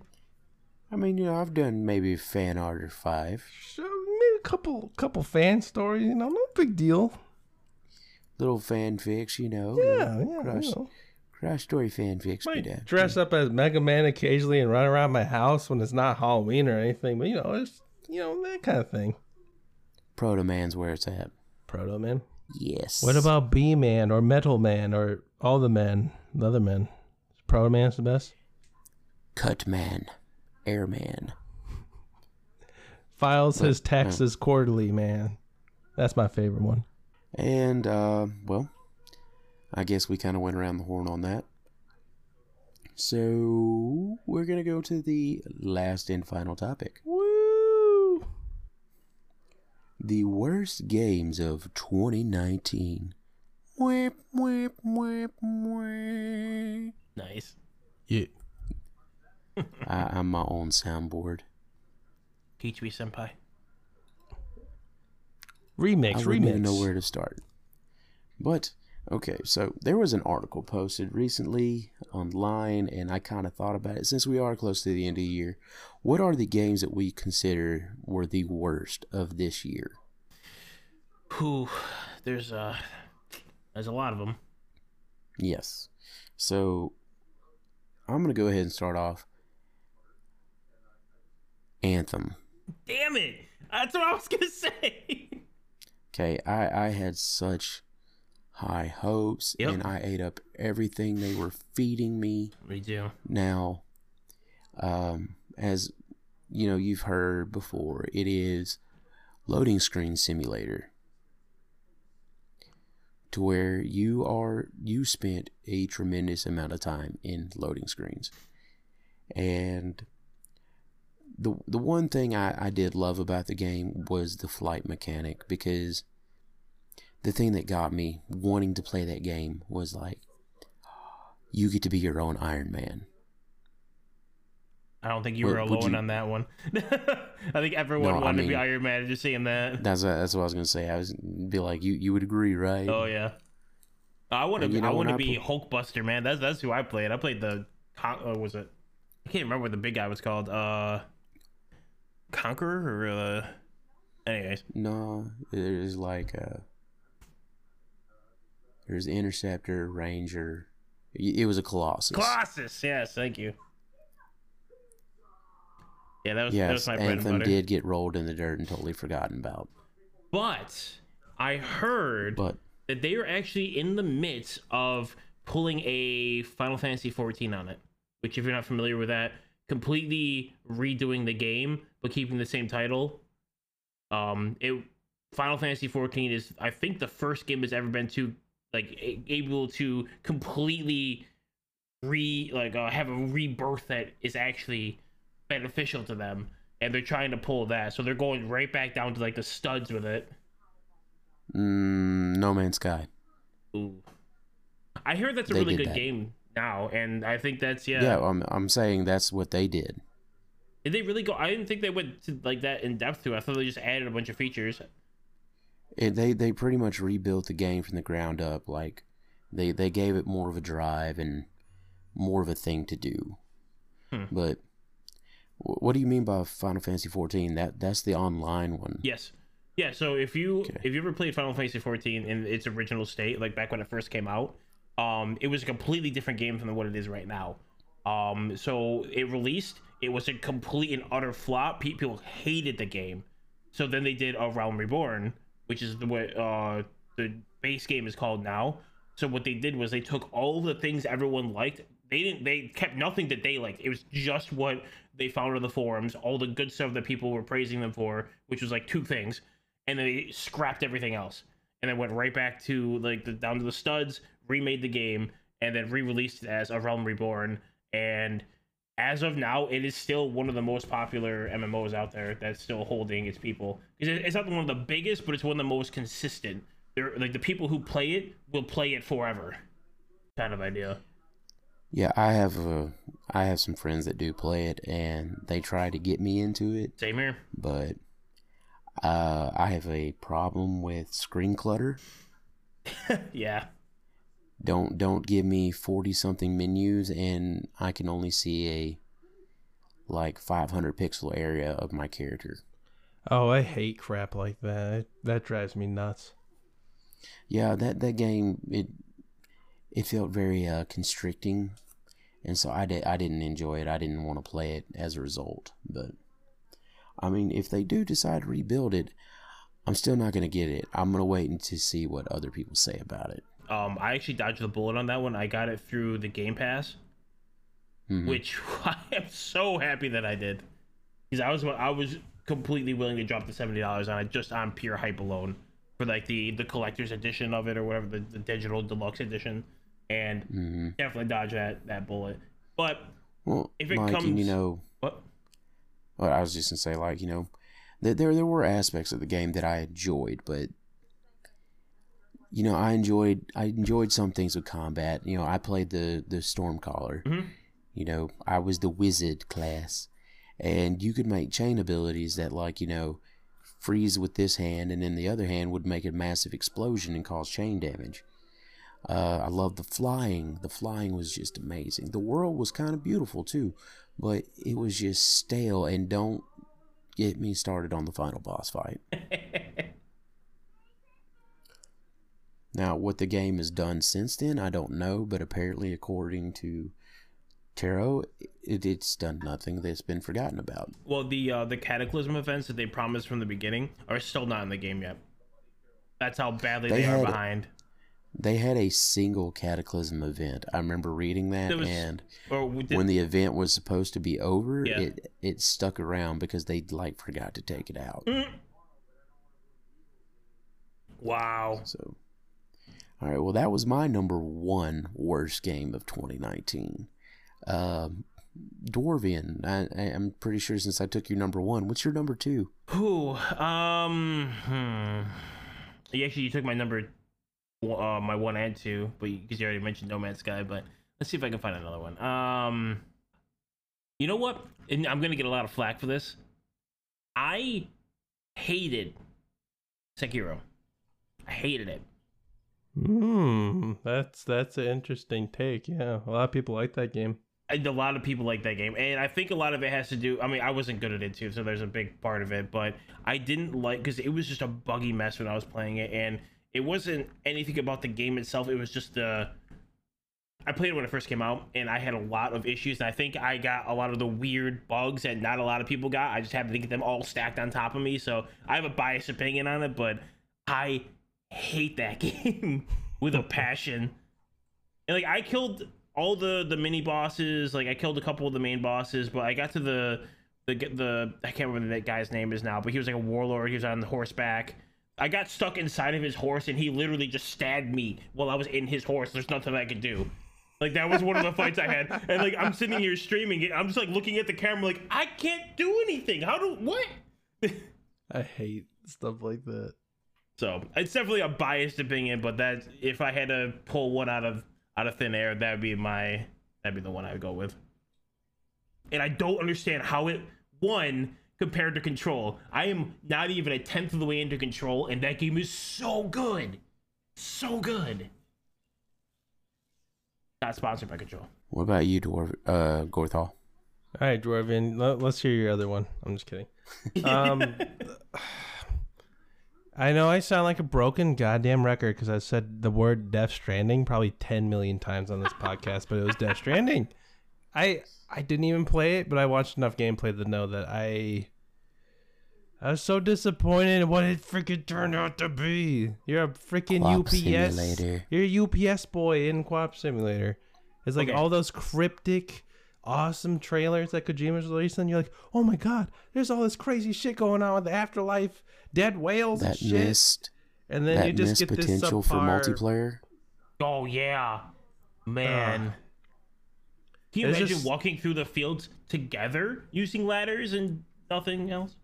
I mean, you know, I've done maybe fan art or five. Sure, maybe a couple couple fan stories. You know, no big deal. Little fanfics, you know. Yeah, yeah, crushed. You know. Crash Story fanfics. I dress up as Mega Man occasionally and run around my house when it's not Halloween or anything, but you know, it's, you know, that kind of thing. Proto Man's where it's at. Proto Man? Yes. What about B Man or Metal Man or all the men, the other men? Is Proto Man's the best? Cut Man. Air Man. Files but, his taxes no. quarterly, man. That's my favorite one. And, uh, well. I guess we kind of went around the horn on that. So, we're going to go to the last and final topic. Woo! The worst games of twenty nineteen. Whip, whip, whip, whip. Nice. Yeah. I, I'm my own soundboard. Teach me, senpai. Remix, remix. I don't even know where to start. But... Okay, so there was an article posted recently online, and I kind of thought about it. Since we are close to the end of the year, what are the games that we consider were the worst of this year? Whew, there's a, there's a lot of them. Yes. So I'm going to go ahead and start off. Anthem. Damn it! That's what I was going to say! Okay, I, I had such... high hopes, yep. and I ate up everything they were feeding me. We do. Now, um, as you know, you've heard before, it is loading screen simulator to where you are, you spent a tremendous amount of time in loading screens. And the the one thing I, I did love about the game was the flight mechanic, because the thing that got me wanting to play that game was like, you get to be your own Iron Man. I don't think you what, were alone you... on that one. I think everyone no, wanted I mean, to be Iron Man. Just seeing that. That's what, that's what I was gonna say. I was be like, you you would agree, right? Oh yeah. I want to. You know, I want to be play... Hulkbuster, man. That's that's who I played. I played the. What was it? I can't remember what the big guy was called. Uh, Conqueror or. Uh... Anyways. No, there's like a. There's Interceptor, Ranger. It was a Colossus. Colossus, yes, thank you. Yeah, that was, yes, that was my bread and butter. Anthem did get rolled in the dirt and totally forgotten about. But I heard but, that they are actually in the midst of pulling a Final Fantasy fourteen on it, which, if you're not familiar with that, completely redoing the game but keeping the same title. Um, it Final Fantasy fourteen is, I think, the first game that's ever been to like able to completely re like uh, have a rebirth that is actually beneficial to them, and they're trying to pull that, so they're going right back down to like the studs with it. Mm, No Man's Sky. Ooh, I hear that's a they really good that. game now, and I think that's yeah. Yeah, I'm I'm saying that's what they did. Did they really go? I didn't think they went to like that in depth to it. I thought they just added a bunch of features. It, they they pretty much rebuilt the game from the ground up. Like they they gave it more of a drive and more of a thing to do. Hmm. But what do you mean by Final Fantasy fourteen? That that's the online one. Yes, yeah. So if you okay. if you ever played Final Fantasy fourteen in its original state, like back when it first came out, um, it was a completely different game from what it is right now. Um, so it released, it was a complete and utter flop. People hated the game. So then they did A Realm Reborn, which is the way uh, the base game is called now. So what they did was they took all the things everyone liked. They didn't. They kept nothing that they liked. It was just what they found on the forums, all the good stuff that people were praising them for, which was like two things, and then they scrapped everything else, and then went right back to like the down to the studs, remade the game, and then re-released it as A Realm Reborn. And as of now, it is still one of the most popular M M Os out there that's still holding its people. It's not one of the biggest, but it's one of the most consistent. They're, like the people who play it will play it forever, kind of idea. Yeah, I have a, I have some friends that do play it, and they try to get me into it. Same here. But uh, I have a problem with screen clutter. Yeah. Don't don't give me forty something menus, and I can only see a like five hundred pixel area of my character. Oh, I hate crap like that. That drives me nuts. Yeah, that that game it it felt very uh, constricting, and so I did I didn't enjoy it. I didn't want to play it as a result. But I mean, if they do decide to rebuild it, I'm still not gonna get it. I'm gonna wait and to see what other people say about it. Um, I actually dodged the bullet on that one. I got it through the Game Pass, mm-hmm. which I am so happy that I did, because I was I was completely willing to drop the seventy dollars on it just on pure hype alone for like the the collector's edition of it or whatever, the, the digital deluxe edition, and mm-hmm. definitely dodge that that bullet. But well, if it Mike, comes, and you know, what? Well, I was just gonna say, like, you know, that there there were aspects of the game that I enjoyed, but. You know, I enjoyed I enjoyed some things with combat. You know, I played the the Stormcaller. Mm-hmm. You know, I was the Wizard class, and you could make chain abilities that, like, you know, freeze with this hand, and then the other hand would make a massive explosion and cause chain damage. Uh, I loved the flying. The flying was just amazing. The world was kind of beautiful too, but it was just stale. And don't get me started on the final boss fight. Now, what the game has done since then, I don't know, but apparently, according to Taro, it, it's done nothing that's been forgotten about. Well, the uh, the Cataclysm events that they promised from the beginning are still not in the game yet. That's how badly they, they had, are behind. They had a single Cataclysm event. I remember reading that, was, and did, when the event was supposed to be over, yeah. it, it stuck around because they, like, forgot to take it out. Mm. Wow. So... All right, well, that was my number one worst game of twenty nineteen. Um, Dwarvian. I, I, I'm pretty sure since I took you number one. What's your number two? Who? Um. Hmm. You actually you took my number, uh, my one and two, but because you already mentioned No Man's Sky. But let's see if I can find another one. Um. You know what? And I'm gonna get a lot of flack for this. I hated Sekiro. I hated it. Hmm. That's that's an interesting take. Yeah, a lot of people like that game. And a lot of people like that game, and I think a lot of it has to do. I mean, I wasn't good at it too, so there's a big part of it. But I didn't like because it was just a buggy mess when I was playing it, and it wasn't anything about the game itself. It was just the. I played it when it first came out, and I had a lot of issues. And I think I got a lot of the weird bugs that not a lot of people got. I just happened to get them all stacked on top of me, so I have a biased opinion on it. But I hate that game with a passion. And like I killed. All the, the mini bosses, like I killed a couple of the main bosses, but I got to the the the I can't remember that guy's name is now, but he was like a warlord. He was on the horseback. I got stuck inside of his horse, and he literally just stabbed me while I was in his horse. There's nothing I could do. Like that was one of the fights I had, and like I'm sitting here streaming it. I'm just like looking at the camera, like I can't do anything. How do what? I hate stuff like that. So it's definitely a biased opinion, but that if I had to pull one out of. Out of thin air, that'd be my that'd be the one I would go with. And I don't understand how it won compared to Control. I am not even a tenth of the way into Control, and that game is so good. So good. Not sponsored by Control. What about you, Dwarf uh Gorthal? Alright, Dwarvian, let's hear your other one. I'm just kidding. Um I know I sound like a broken goddamn record because I said the word Death Stranding probably ten million times on this podcast, but it was Death Stranding. I I didn't even play it, but I watched enough gameplay to know that I I was so disappointed in what it freaking turned out to be. You're a freaking U P S. Simulator. You're a U P S boy in Co-op Simulator. It's like okay. All those cryptic, awesome trailers that Kojima's released, and you're like, oh my god, there's all this crazy shit going on with the afterlife. Dead whales that and shit. Missed, and then that you just get this potential for multiplayer. Oh yeah, man. Uh, Can you imagine just... walking through the fields together using ladders and nothing else?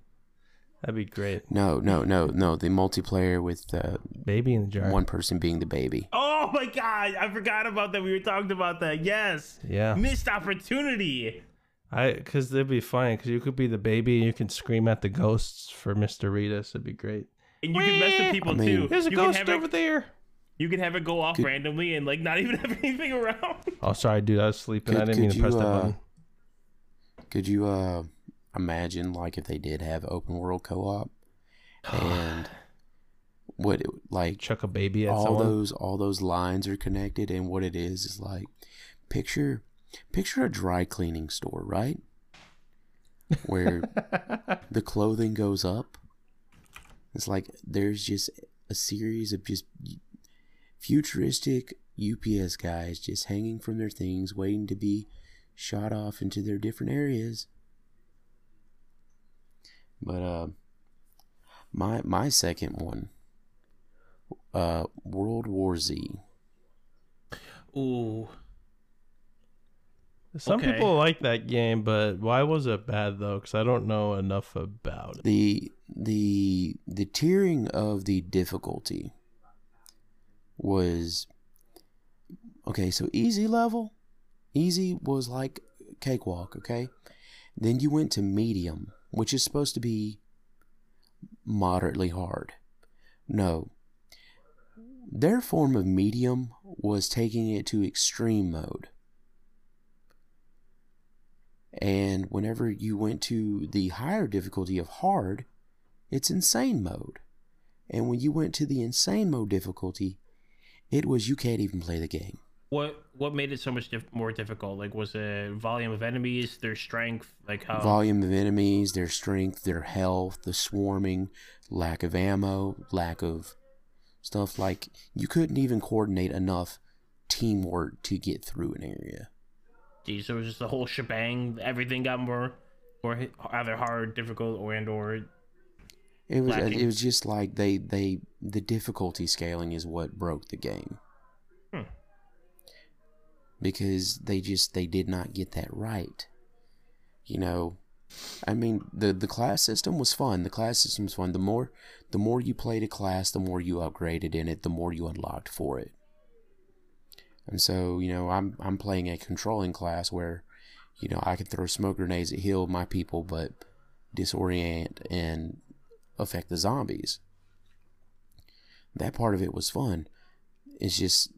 That'd be great. No, no, no, no. The multiplayer with the uh, baby in the jar. One person being the baby. Oh my god, I forgot about that. We were talking about that. Yes. Yeah. Missed opportunity. I, cause it'd be fun, cause you could be the baby and you can scream at the ghosts for Mister Rita. So it'd be great. And you can mess with people I mean, too. There's a you ghost over it, there. You can have it go off could, randomly and like not even have anything around. Oh, sorry, dude. I was sleeping. Could, I didn't mean to you, press that uh, button. Could you uh, imagine like if they did have open world co-op and what it, like chuck a baby at all someone? those all those lines are connected, and what it is is like picture. Picture a dry cleaning store, right? Where the clothing goes up. It's like there's just a series of just futuristic U P S guys just hanging from their things, waiting to be shot off into their different areas. But uh, my my second one, uh, World War Z. Ooh. Some okay. people like that game, but why was it bad though? Because I don't know enough about it. The the the tiering of the difficulty was okay. So easy level, easy was like cakewalk. Okay, then you went to medium, which is supposed to be moderately hard. No, their form of medium was taking it to extreme mode. And whenever you went to the higher difficulty of hard, it's insane mode. And when you went to the insane mode difficulty, it was you can't even play the game. What what made it so much diff- more difficult? Like was it volume of enemies, their strength, like how volume of enemies, their strength, their health, the swarming, lack of ammo, lack of stuff. Like you couldn't even coordinate enough teamwork to get through an area. Geez, so it was just the whole shebang. Everything got more, or either hard, difficult, or and or. It was. Lacking. It was just like they they the difficulty scaling is what broke the game. Hmm. Because they just they did not get that right. you know, I mean, the, the class system was fun. The class system was fun. The more, the more you played a class, the more you upgraded in it, the more you unlocked for it. And so, you know, I'm I'm playing a controlling class where, you know, I can throw smoke grenades at heal my people, but disorient and affect the zombies. That part of it was fun. It's just,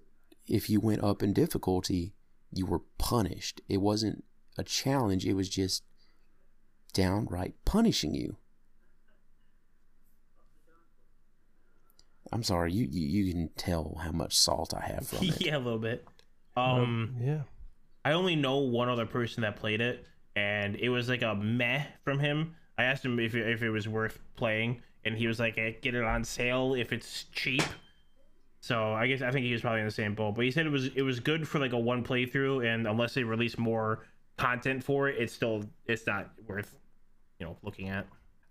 if you went up in difficulty, you were punished. It wasn't a challenge. It was just downright punishing you. I'm sorry, you, you, you can tell how much salt I have from it. Yeah, a little bit. Um, yeah. I only know one other person that played it, and it was like a meh from him. I asked him if it, if it was worth playing, and he was like, hey, get it on sale if it's cheap. So I guess I think he was probably in the same boat. But he said it was it was good for like a one playthrough, and unless they release more content for it, it's still it's not worth, you know, looking at.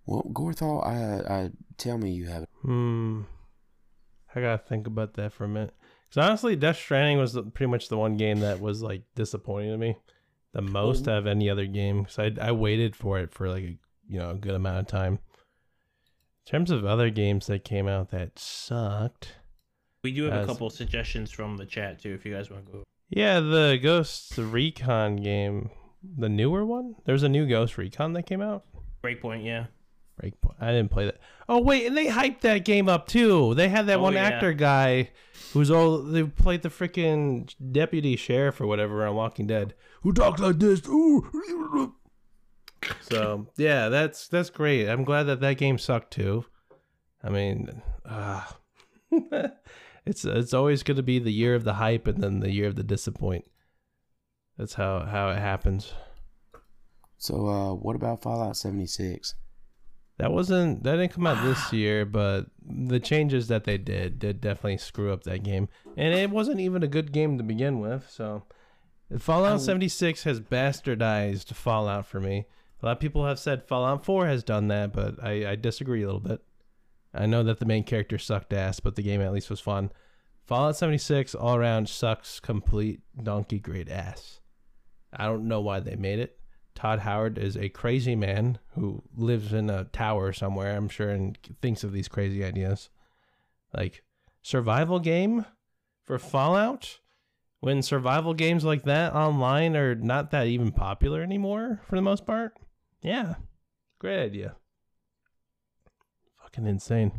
Well, Gorthal, I, I tell me you have it. Hmm. I gotta think about that for a minute. Because honestly, Death Stranding was the, pretty much the one game that was like disappointing to me the most out of any other game. So I, I waited for it for like a, you know, a good amount of time. In terms of other games that came out that sucked, we do have uh, a couple suggestions from the chat too, if you guys want to go. Yeah, the Ghost Recon game, the newer one. There's a new Ghost Recon that came out. Breakpoint, yeah. Breakpoint. I didn't play that. Oh wait, and they hyped that game up too. They had that oh, one yeah. actor guy who's all they played the freaking deputy sheriff or whatever on Walking Dead who talks like this. Ooh. So yeah, that's that's great. I'm glad that that game sucked too. I mean, uh, it's it's always going to be the year of the hype and then the year of the disappoint. That's how how it happens. So uh, what about Fallout seventy-six? That wasn't that didn't come out this year, but the changes that they did did definitely screw up that game, and it wasn't even a good game to begin with. So, Fallout seventy-six has bastardized Fallout for me. A lot of people have said Fallout four has done that, but I, I disagree a little bit. I know that the main character sucked ass, but the game at least was fun. Fallout seventy-six all around sucks complete donkey grade ass. I don't know why they made it. Todd Howard is a crazy man who lives in a tower somewhere, I'm sure, and thinks of these crazy ideas. Like, survival game for Fallout? When survival games like that online are not that even popular anymore, for the most part? Yeah. Great idea. Fucking insane.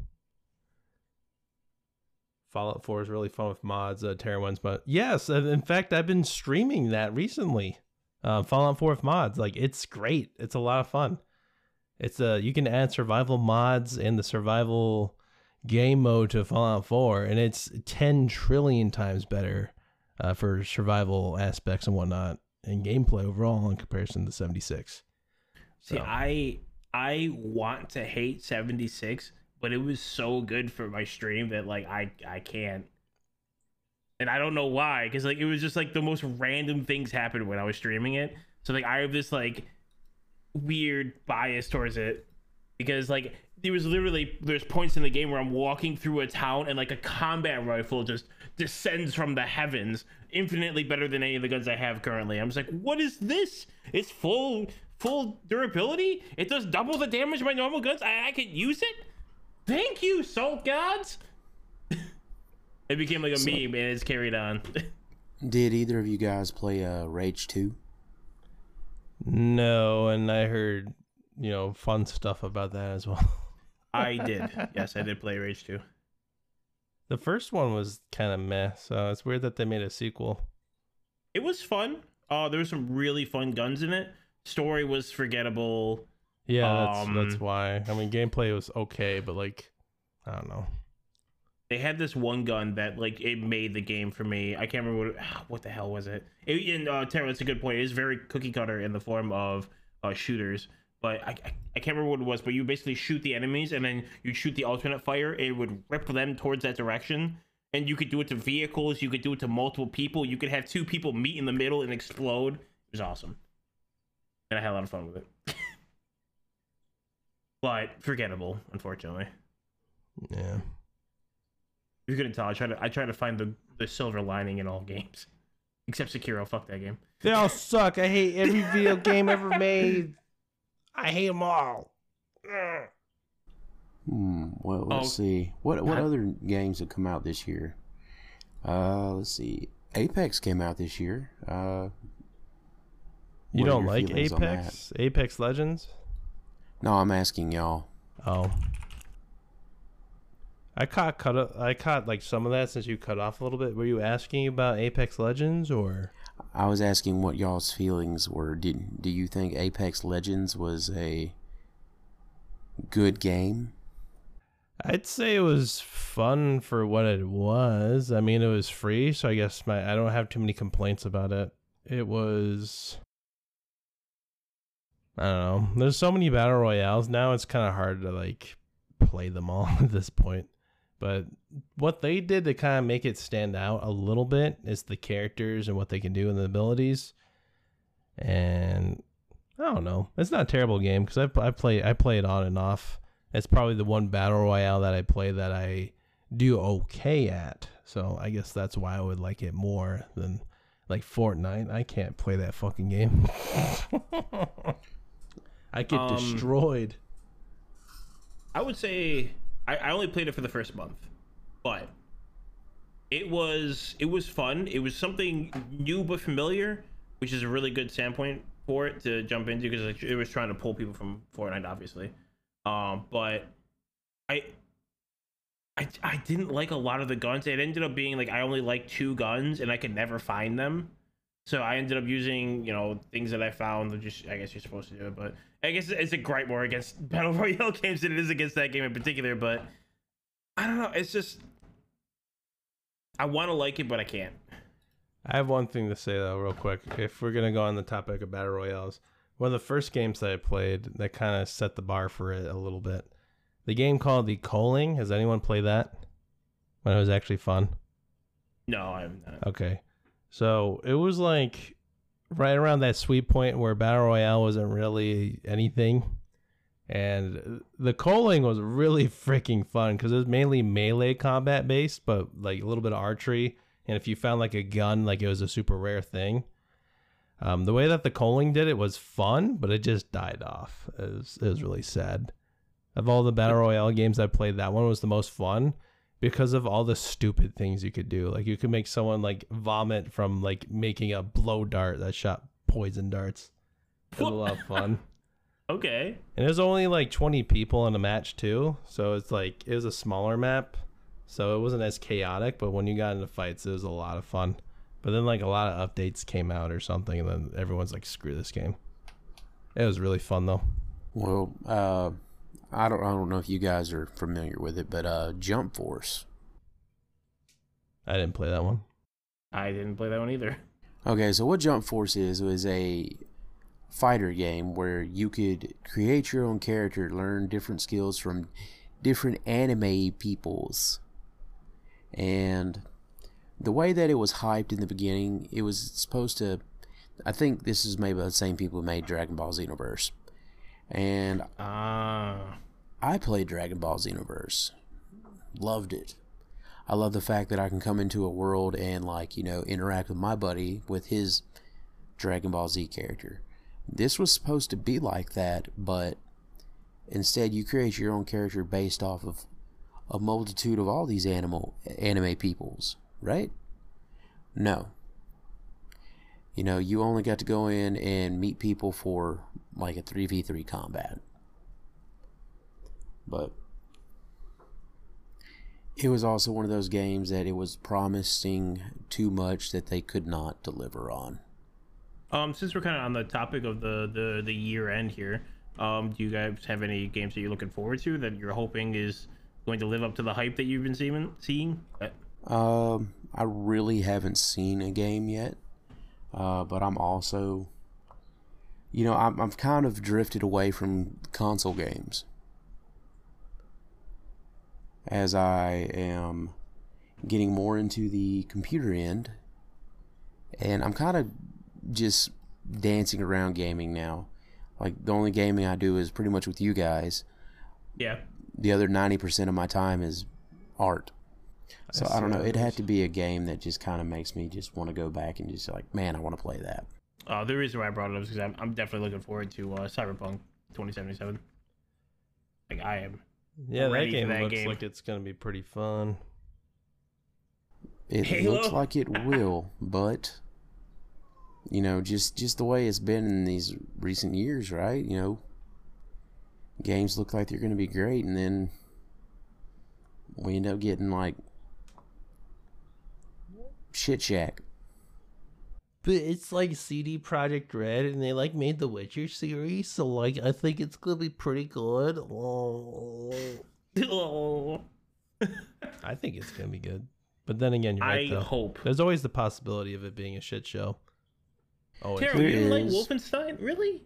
Fallout four is really fun with mods, uh, Terra one's mod. Yes, in fact, I've been streaming that recently. Uh, Fallout four with mods, like it's great. It's a lot of fun. It's uh you can add survival mods and the survival game mode to Fallout four, and it's ten trillion times better uh, for survival aspects and whatnot and gameplay overall in comparison to seventy-six. So. See, I I want to hate seventy-six, but it was so good for my stream that like I I can't. And I don't know why, because like it was just like the most random things happened when I was streaming it. So like I have this like weird bias towards it, because like there was literally there's points in the game where I'm walking through a town and like a combat rifle just descends from the heavens, infinitely better than any of the guns I have currently. I'm just like, what is this? It's full full durability. It does double the damage of my normal guns. I, I could use it. Thank you, salt gods. It became like a so, meme, and it's carried on. Did either of you guys play uh, Rage two? No, and I heard, you know, fun stuff about that as well. I did. Yes, I did play Rage two. The first one was kind of meh, so it's weird that they made a sequel. It was fun. Uh, there were some really fun guns in it. Story was forgettable. Yeah, um, that's, that's why. I mean, gameplay was okay, but, like, I don't know. They had this one gun that like it made the game for me. I can't remember what, what the hell was it. it and uh, Tara, that's a good point. It is very cookie cutter in the form of uh, shooters, but I, I I can't remember what it was. But you basically shoot the enemies, and then you shoot the alternate fire. It would rip them towards that direction, and you could do it to vehicles. You could do it to multiple people. You could have two people meet in the middle and explode. It was awesome, and I had a lot of fun with it. But forgettable, unfortunately. Yeah. You couldn't tell. I try to I try to find the, the silver lining in all games. Except Sekiro. Fuck that game. They all suck. I hate every video game ever made. I hate them all. Ugh. Hmm. Well, let's oh, see. What what I, other games have come out this year? Uh, let's see. Apex came out this year. Uh, you don't like Apex? Apex Legends? No, I'm asking y'all. Oh. I caught cut. Up, I caught like some of that since you cut off a little bit. Were you asking about Apex Legends or? I was asking what y'all's feelings were. Did do you think Apex Legends was a good game? I'd say it was fun for what it was. I mean, it was free, so I guess my I don't have too many complaints about it. It was, I don't know. There's so many battle royales now. It's kind of hard to like play them all at this point. But what they did to kind of make it stand out a little bit is the characters and what they can do and the abilities. And I don't know. It's not a terrible game because I, I, play, I play it on and off. It's probably the one battle royale that I play that I do okay at. So I guess that's why I would like it more than like Fortnite. I can't play that fucking game. I get um, destroyed. I would say... I only played it for the first month, but it was it was fun. It was something new but familiar, which is a really good standpoint for it to jump into because it was trying to pull people from Fortnite, obviously. Um, but I, I I didn't like a lot of the guns. It ended up being like I only like two guns, and I could never find them. So I ended up using, you know, things that I found. That just I guess you're supposed to do it, but I guess it's a gripe more against Battle Royale games than it is against that game in particular. But I don't know. It's just I want to like it, but I can't. I have one thing to say though, real quick. If we're gonna go on the topic of Battle Royales, one of the first games that I played that kind of set the bar for it a little bit. The game called The Calling. Has anyone played that? When it was actually fun. No, I'm not. Okay. So it was like right around that sweet point where Battle Royale wasn't really anything. And The Calling was really freaking fun because it was mainly melee combat based, but like a little bit of archery. And if you found like a gun, like it was a super rare thing. Um, the way that The Calling did it was fun, but it just died off. It was, it was really sad. Of all the Battle Royale games I played, that one was the most fun. Because of all the stupid things you could do. Like you could make someone like vomit from like making a blow dart that shot poison darts. It was a lot of fun. Okay. And there's only like twenty people in a match too. So it's like, it was a smaller map. So it wasn't as chaotic, but when you got into fights, it was a lot of fun. But then like a lot of updates came out or something. And then everyone's like, screw this game. It was really fun though. Well, uh, I don't I don't know if you guys are familiar with it, but uh, Jump Force. I didn't play that one. I didn't play that one either. Okay, so what Jump Force is, was a fighter game where you could create your own character, learn different skills from different anime peoples. And the way that it was hyped in the beginning, it was supposed to... I think this is maybe the same people who made Dragon Ball Xenoverse. And uh. I played Dragon Ball Xenoverse. Loved it. I love the fact that I can come into a world and, like, you know, interact with my buddy with his Dragon Ball Z character. This was supposed to be like that, but instead you create your own character based off of a multitude of all these animal anime peoples, right? No. You know, you only got to go in and meet people for like a three v three combat. But it was also one of those games that it was promising too much that they could not deliver on. Um, since we're kind of on the topic of the, the, the year end here, um, do you guys have any games that you're looking forward to that you're hoping is going to live up to the hype that you've been seeing? seeing? Um, I really haven't seen a game yet, uh, but I'm also... You know, I'm, I've kind of drifted away from console games. As I am getting more into the computer end. And I'm kind of just dancing around gaming now. Like, the only gaming I do is pretty much with you guys. Yeah. The other ninety percent of my time is art. So I, I don't know. It had to be a game that just kind of makes me just want to go back and just like, man, I want to play that. Uh, the reason why I brought it up is because I'm, I'm definitely looking forward to uh, Cyberpunk twenty seventy-seven. Like I am. Yeah, that game that looks game. like it's going to be pretty fun. It Halo? looks like it will, but you know, just just the way it's been in these recent years, right? You know, games look like they're going to be great, and then we end up getting like shit shack. But it's like C D Projekt Red, and they like made the Witcher series, so like I think it's gonna be pretty good. Oh, oh. I think it's gonna be good. But then again, you're right. I though. hope there's always the possibility of it being a shit show. Oh, Tara, you didn't like Wolfenstein, really?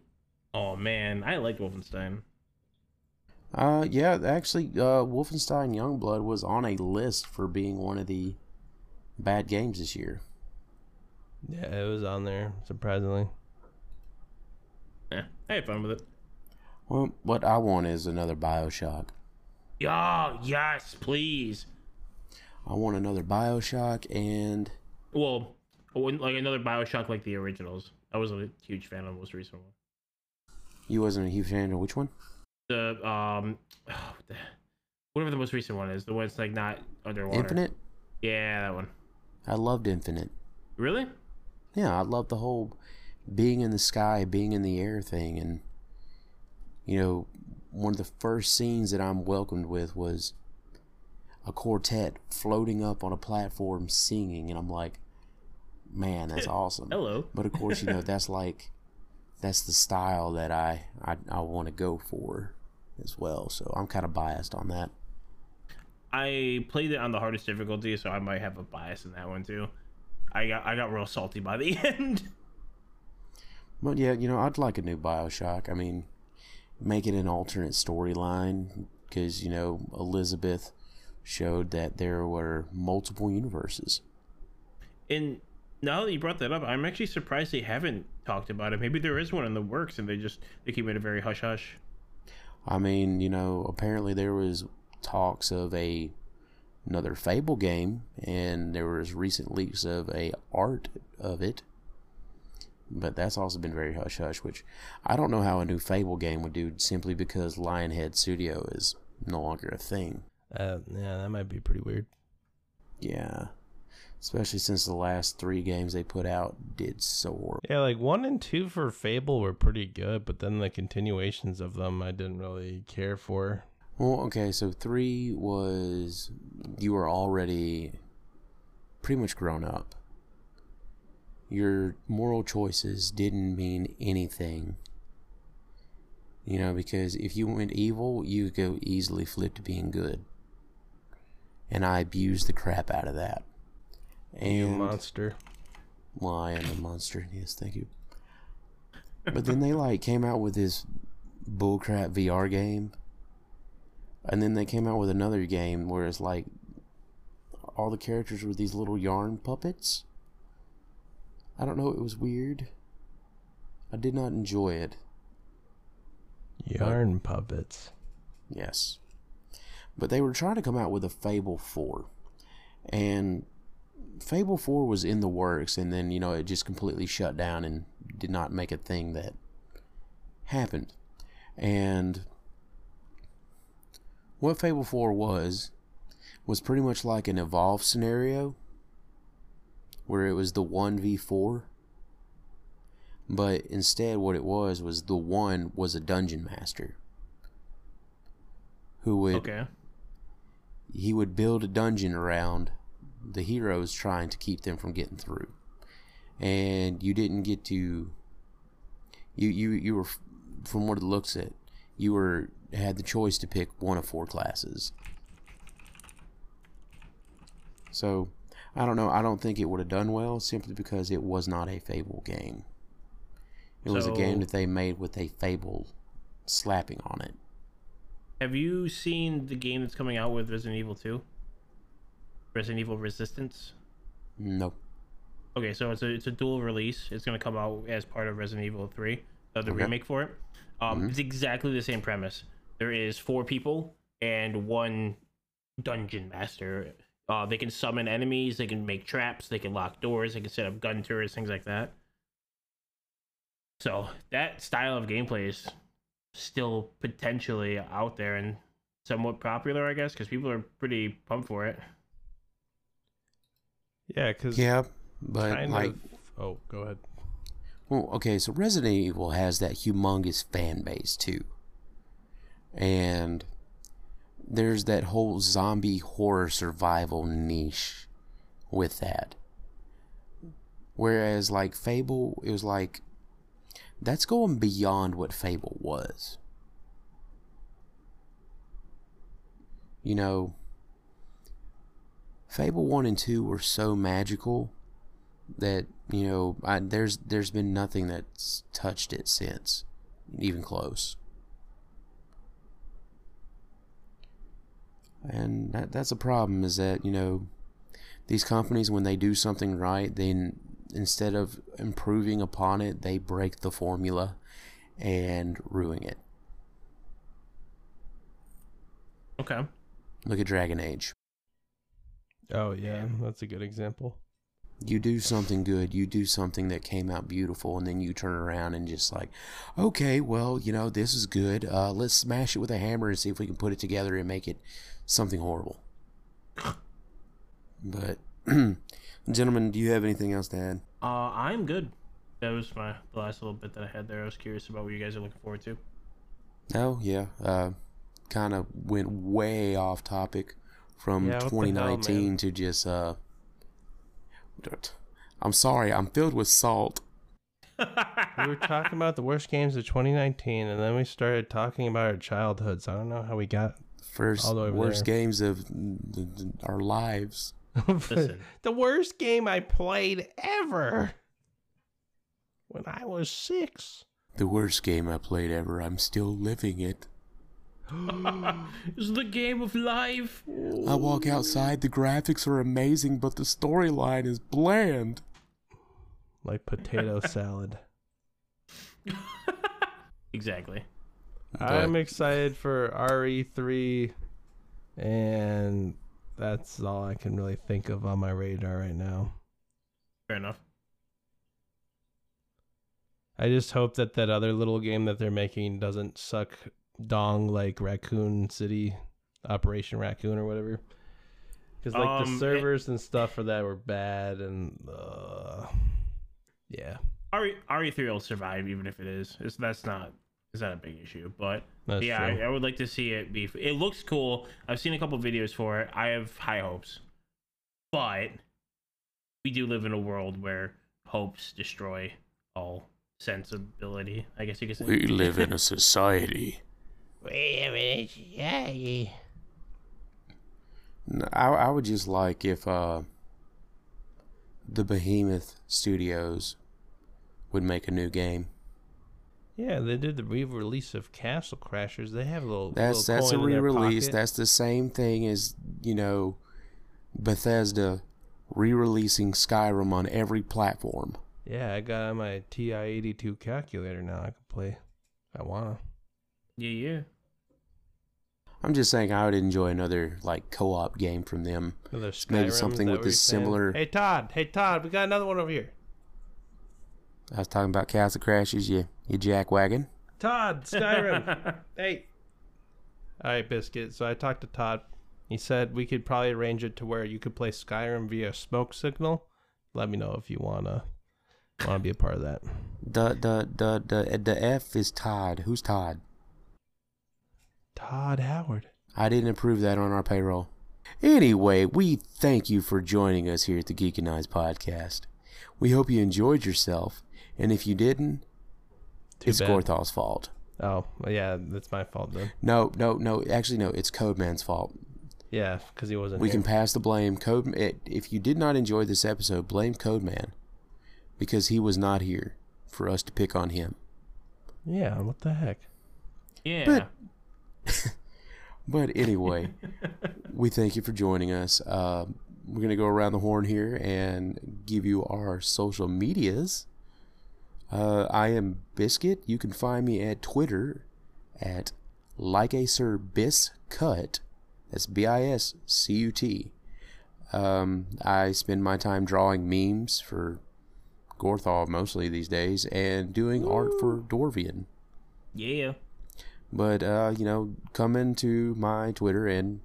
Oh man, I like Wolfenstein. Uh, yeah, actually, uh, Wolfenstein Youngblood was on a list for being one of the bad games this year. Yeah, it was on there, surprisingly. Yeah, I had fun with it. Well, what I want is another Bioshock. Oh, yes, please. I want another Bioshock and... Well, like another Bioshock like the originals. I wasn't a huge fan of the most recent one. You wasn't a huge fan of which one? The, um... Oh, what the, whatever the most recent one is. The one that's like not underwater. Infinite? Yeah, that one. I loved Infinite. Really? Yeah, I love the whole being in the sky, being in the air thing. And, you know, one of the first scenes that I'm welcomed with was a quartet floating up on a platform singing. And I'm like, man, that's awesome. Hello. But, of course, you know, that's like, that's the style that I, I, I want to go for as well. So I'm kind of biased on that. I played it on the hardest difficulty, so I might have a bias in that one, too. I got I got real salty by the end. But yeah, you know, I'd like a new Bioshock. I mean, make it an alternate storyline because, you know, Elizabeth showed that there were multiple universes. And now that you brought that up, I'm actually surprised they haven't talked about it. Maybe there is one in the works and they just they keep it a very hush-hush. I mean, you know, apparently there was talks of a another Fable game, and there was recent leaks of a art of it, but that's also been very hush hush, which I don't know how a new Fable game would do simply because Lionhead Studio is no longer a thing. Uh, yeah, that might be pretty weird. Yeah, especially since the last three games they put out did soar. Yeah, like one and two for Fable were pretty good, but then the continuations of them I didn't really care for. Well, okay, so three was you were already pretty much grown up. Your moral choices didn't mean anything. You know, because if you went evil, you go easily flip to being good. And I abused the crap out of that. And, you monster. Well, I am a monster, yes, thank you. But then they, like, came out with this bullcrap V R game. And then they came out with another game where it's like all the characters were these little yarn puppets. I don't know, it was weird. I did not enjoy it. Yarn but, puppets. Yes. But they were trying to come out with a Fable four. And Fable four was in the works, and then, you know, it just completely shut down and did not make a thing that happened. And what Fable four was, was pretty much like an Evolve scenario, where it was the one v four, but instead what it was, was the one was a dungeon master, who would, okay. he would build a dungeon around the heroes trying to keep them from getting through, and you didn't get to, you, you, you were, from what it looks at, you were... had the choice to pick one of four classes. So, I don't know. I don't think it would have done well simply because it was not a Fable game. It so, was a game that they made with a Fable slapping on it. Have you seen the game that's coming out with Resident Evil two? Resident Evil Resistance? No. Okay, so it's a, it's a dual release. It's going to come out as part of Resident Evil three, uh, the okay. remake for it. Um, mm-hmm. It's exactly the same premise. There is four people and one dungeon master Uh, they can summon enemies, they can make traps, they can lock doors, they can set up gun turrets, things like that. So that style of gameplay is still potentially out there and somewhat popular, I guess, because people are pretty pumped for it. Yeah, because... Yeah, but like... Of... Oh, go ahead. Well, okay, so Resident Evil has that humongous fan base, too. And there's that whole zombie horror survival niche with that. Whereas, like, Fable, it was like... That's going beyond what Fable was. You know, Fable one and two were so magical that, you know, I, there's there's been nothing that's touched it since, even close. And that, that's a problem, is that, you know, these companies, when they do something right, then instead of improving upon it, they break the formula and ruin it. Okay. Look at Dragon Age. Oh, yeah, that's a good example. You do something good, you do something that came out beautiful, and then you turn around and just like, okay, well, you know, this is good. Uh, let's smash it with a hammer and see if we can put it together and make it something horrible. But... Gentlemen, do you have anything else to add? Uh, I'm good. That was my the last little bit that I had there. I was curious about what you guys are looking forward to. Oh, yeah. Uh, kind of went way off topic from yeah, twenty nineteen hell, to just... Uh, I'm sorry, I'm filled with salt. We were talking about the worst games of twenty nineteen, and then we started talking about our childhoods. I don't know how we got First, all the way over worst there. Games of our lives. The worst game I played ever when I was six. The worst game I played ever. I'm still living it. It's the game of life. I walk outside. The graphics are amazing, but the storyline is bland. Like potato salad. Exactly. But... I'm excited for R E three and... That's all I can really think of on my radar right now. Fair enough. I just hope that that other little game that they're making doesn't suck dong like Raccoon City, Operation Raccoon or whatever. Because like um, the servers it, and stuff for that were bad and uh, yeah. R E three will survive even if it is. It's, that's not. It's not a big issue, but That's yeah, I, I would like to see it be. It looks cool. I've seen a couple videos for it. I have high hopes, but we do live in a world where hopes destroy all sensibility. I guess you could say we live in a society. We live in a society. I I would just like if uh the Behemoth Studios would make a new game. Yeah, they did the re-release of Castle Crashers. They have a little. That's little that's coin a re-release. That's the same thing as, you know, Bethesda re-releasing Skyrim on every platform. Yeah, I got on my T I eighty-two calculator now. I can play. I wanna. Yeah, yeah. I'm just saying, I would enjoy another like co-op game from them. Another Skyrim, maybe something with a similar. Hey Todd, hey Todd, we got another one over here. I was talking about Castle Crashers, you, you jackwagon. Todd, Skyrim. Hey. All right, Biscuit. So I talked to Todd. He said we could probably arrange it to where you could play Skyrim via smoke signal. Let me know if you want to wanna be a part of that. The, the, the, the, the F is Todd. Who's Todd? Todd Howard. I didn't approve that on our payroll. Anyway, we thank you for joining us here at the Geekonized Podcast. We hope you enjoyed yourself. And if you didn't, Too it's bad. Gorthal's fault. Oh, well, yeah, that's my fault, though. No, no, no. Actually, no, it's Codeman's fault. Yeah, because he wasn't We here. Can pass the blame. Code, it, if you did not enjoy this episode, blame Codeman, because he was not here for us to pick on him. Yeah, what the heck? Yeah. But, but anyway, we thank you for joining us. Uh, we're going to go around the horn here and give you our social medias. Uh, I am Biscuit. You can find me at Twitter at like a Sir Biscuit. That's B I S C U T. Um, I spend my time drawing memes for Gorthal mostly these days and doing Ooh. art for Dwarvian. Yeah. But, uh, you know, come into my Twitter and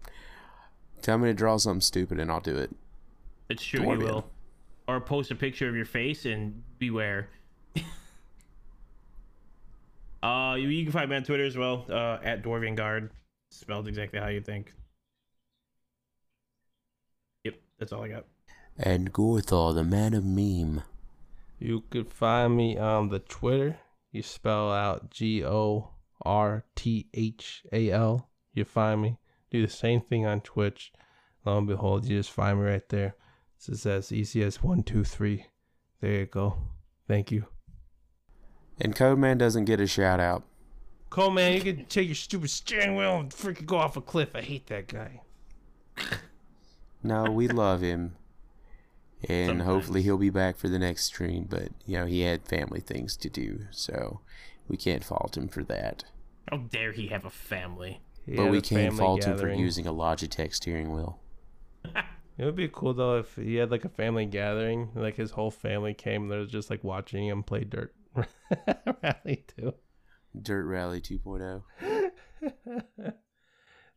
tell me to draw something stupid and I'll do it. It's true, Dwarvian. You will. Or post a picture of your face and beware. Uh, you, you can find me on Twitter as well, uh, at Dwarvian Guard. Spelled exactly how you think. Yep, that's all I got. And Gorthal, the man of meme. You could find me on the Twitter. You spell out G O R T H A L. You find me. Do the same thing on Twitch. Lo and behold, you just find me right there. This is as easy as one, two, three. There you go. Thank you. And Codeman doesn't get a shout out. Codeman, you can take your stupid steering wheel and freaking go off a cliff. I hate that guy. No, we love him. And Sometimes. hopefully he'll be back for the next stream, but you know, he had family things to do, so we can't fault him for that. How dare he have a family? He but we can't fault gathering. him for using a Logitech steering wheel. It would be cool though if he had like a family gathering, like his whole family came and they're just like watching him play Dirt Rally two. Dirt Rally two point oh.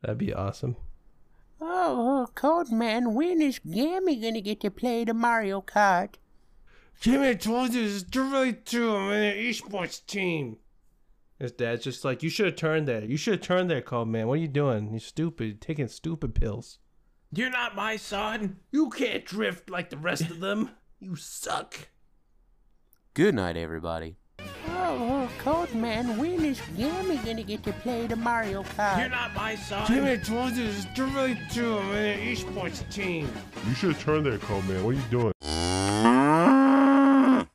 That'd be awesome. Oh, Codeman, when is Gammy gonna get to play the Mario Kart? Gammy, I told you, this is Dirt Rally two. I'm in an esports team. His dad's just like, you should have turned there. You should have turned there, Codeman. What are you doing? You're stupid. You're taking stupid pills. You're not my son. You can't drift like the rest of them. You suck. Good night, everybody. Oh, Codeman, when is Gammy gonna get to play the Mario Kart? You're not my son. Gammy, I told you, this is Dirt Rally two. I'm in an esports team. You should have turned there, Codeman. What are you doing?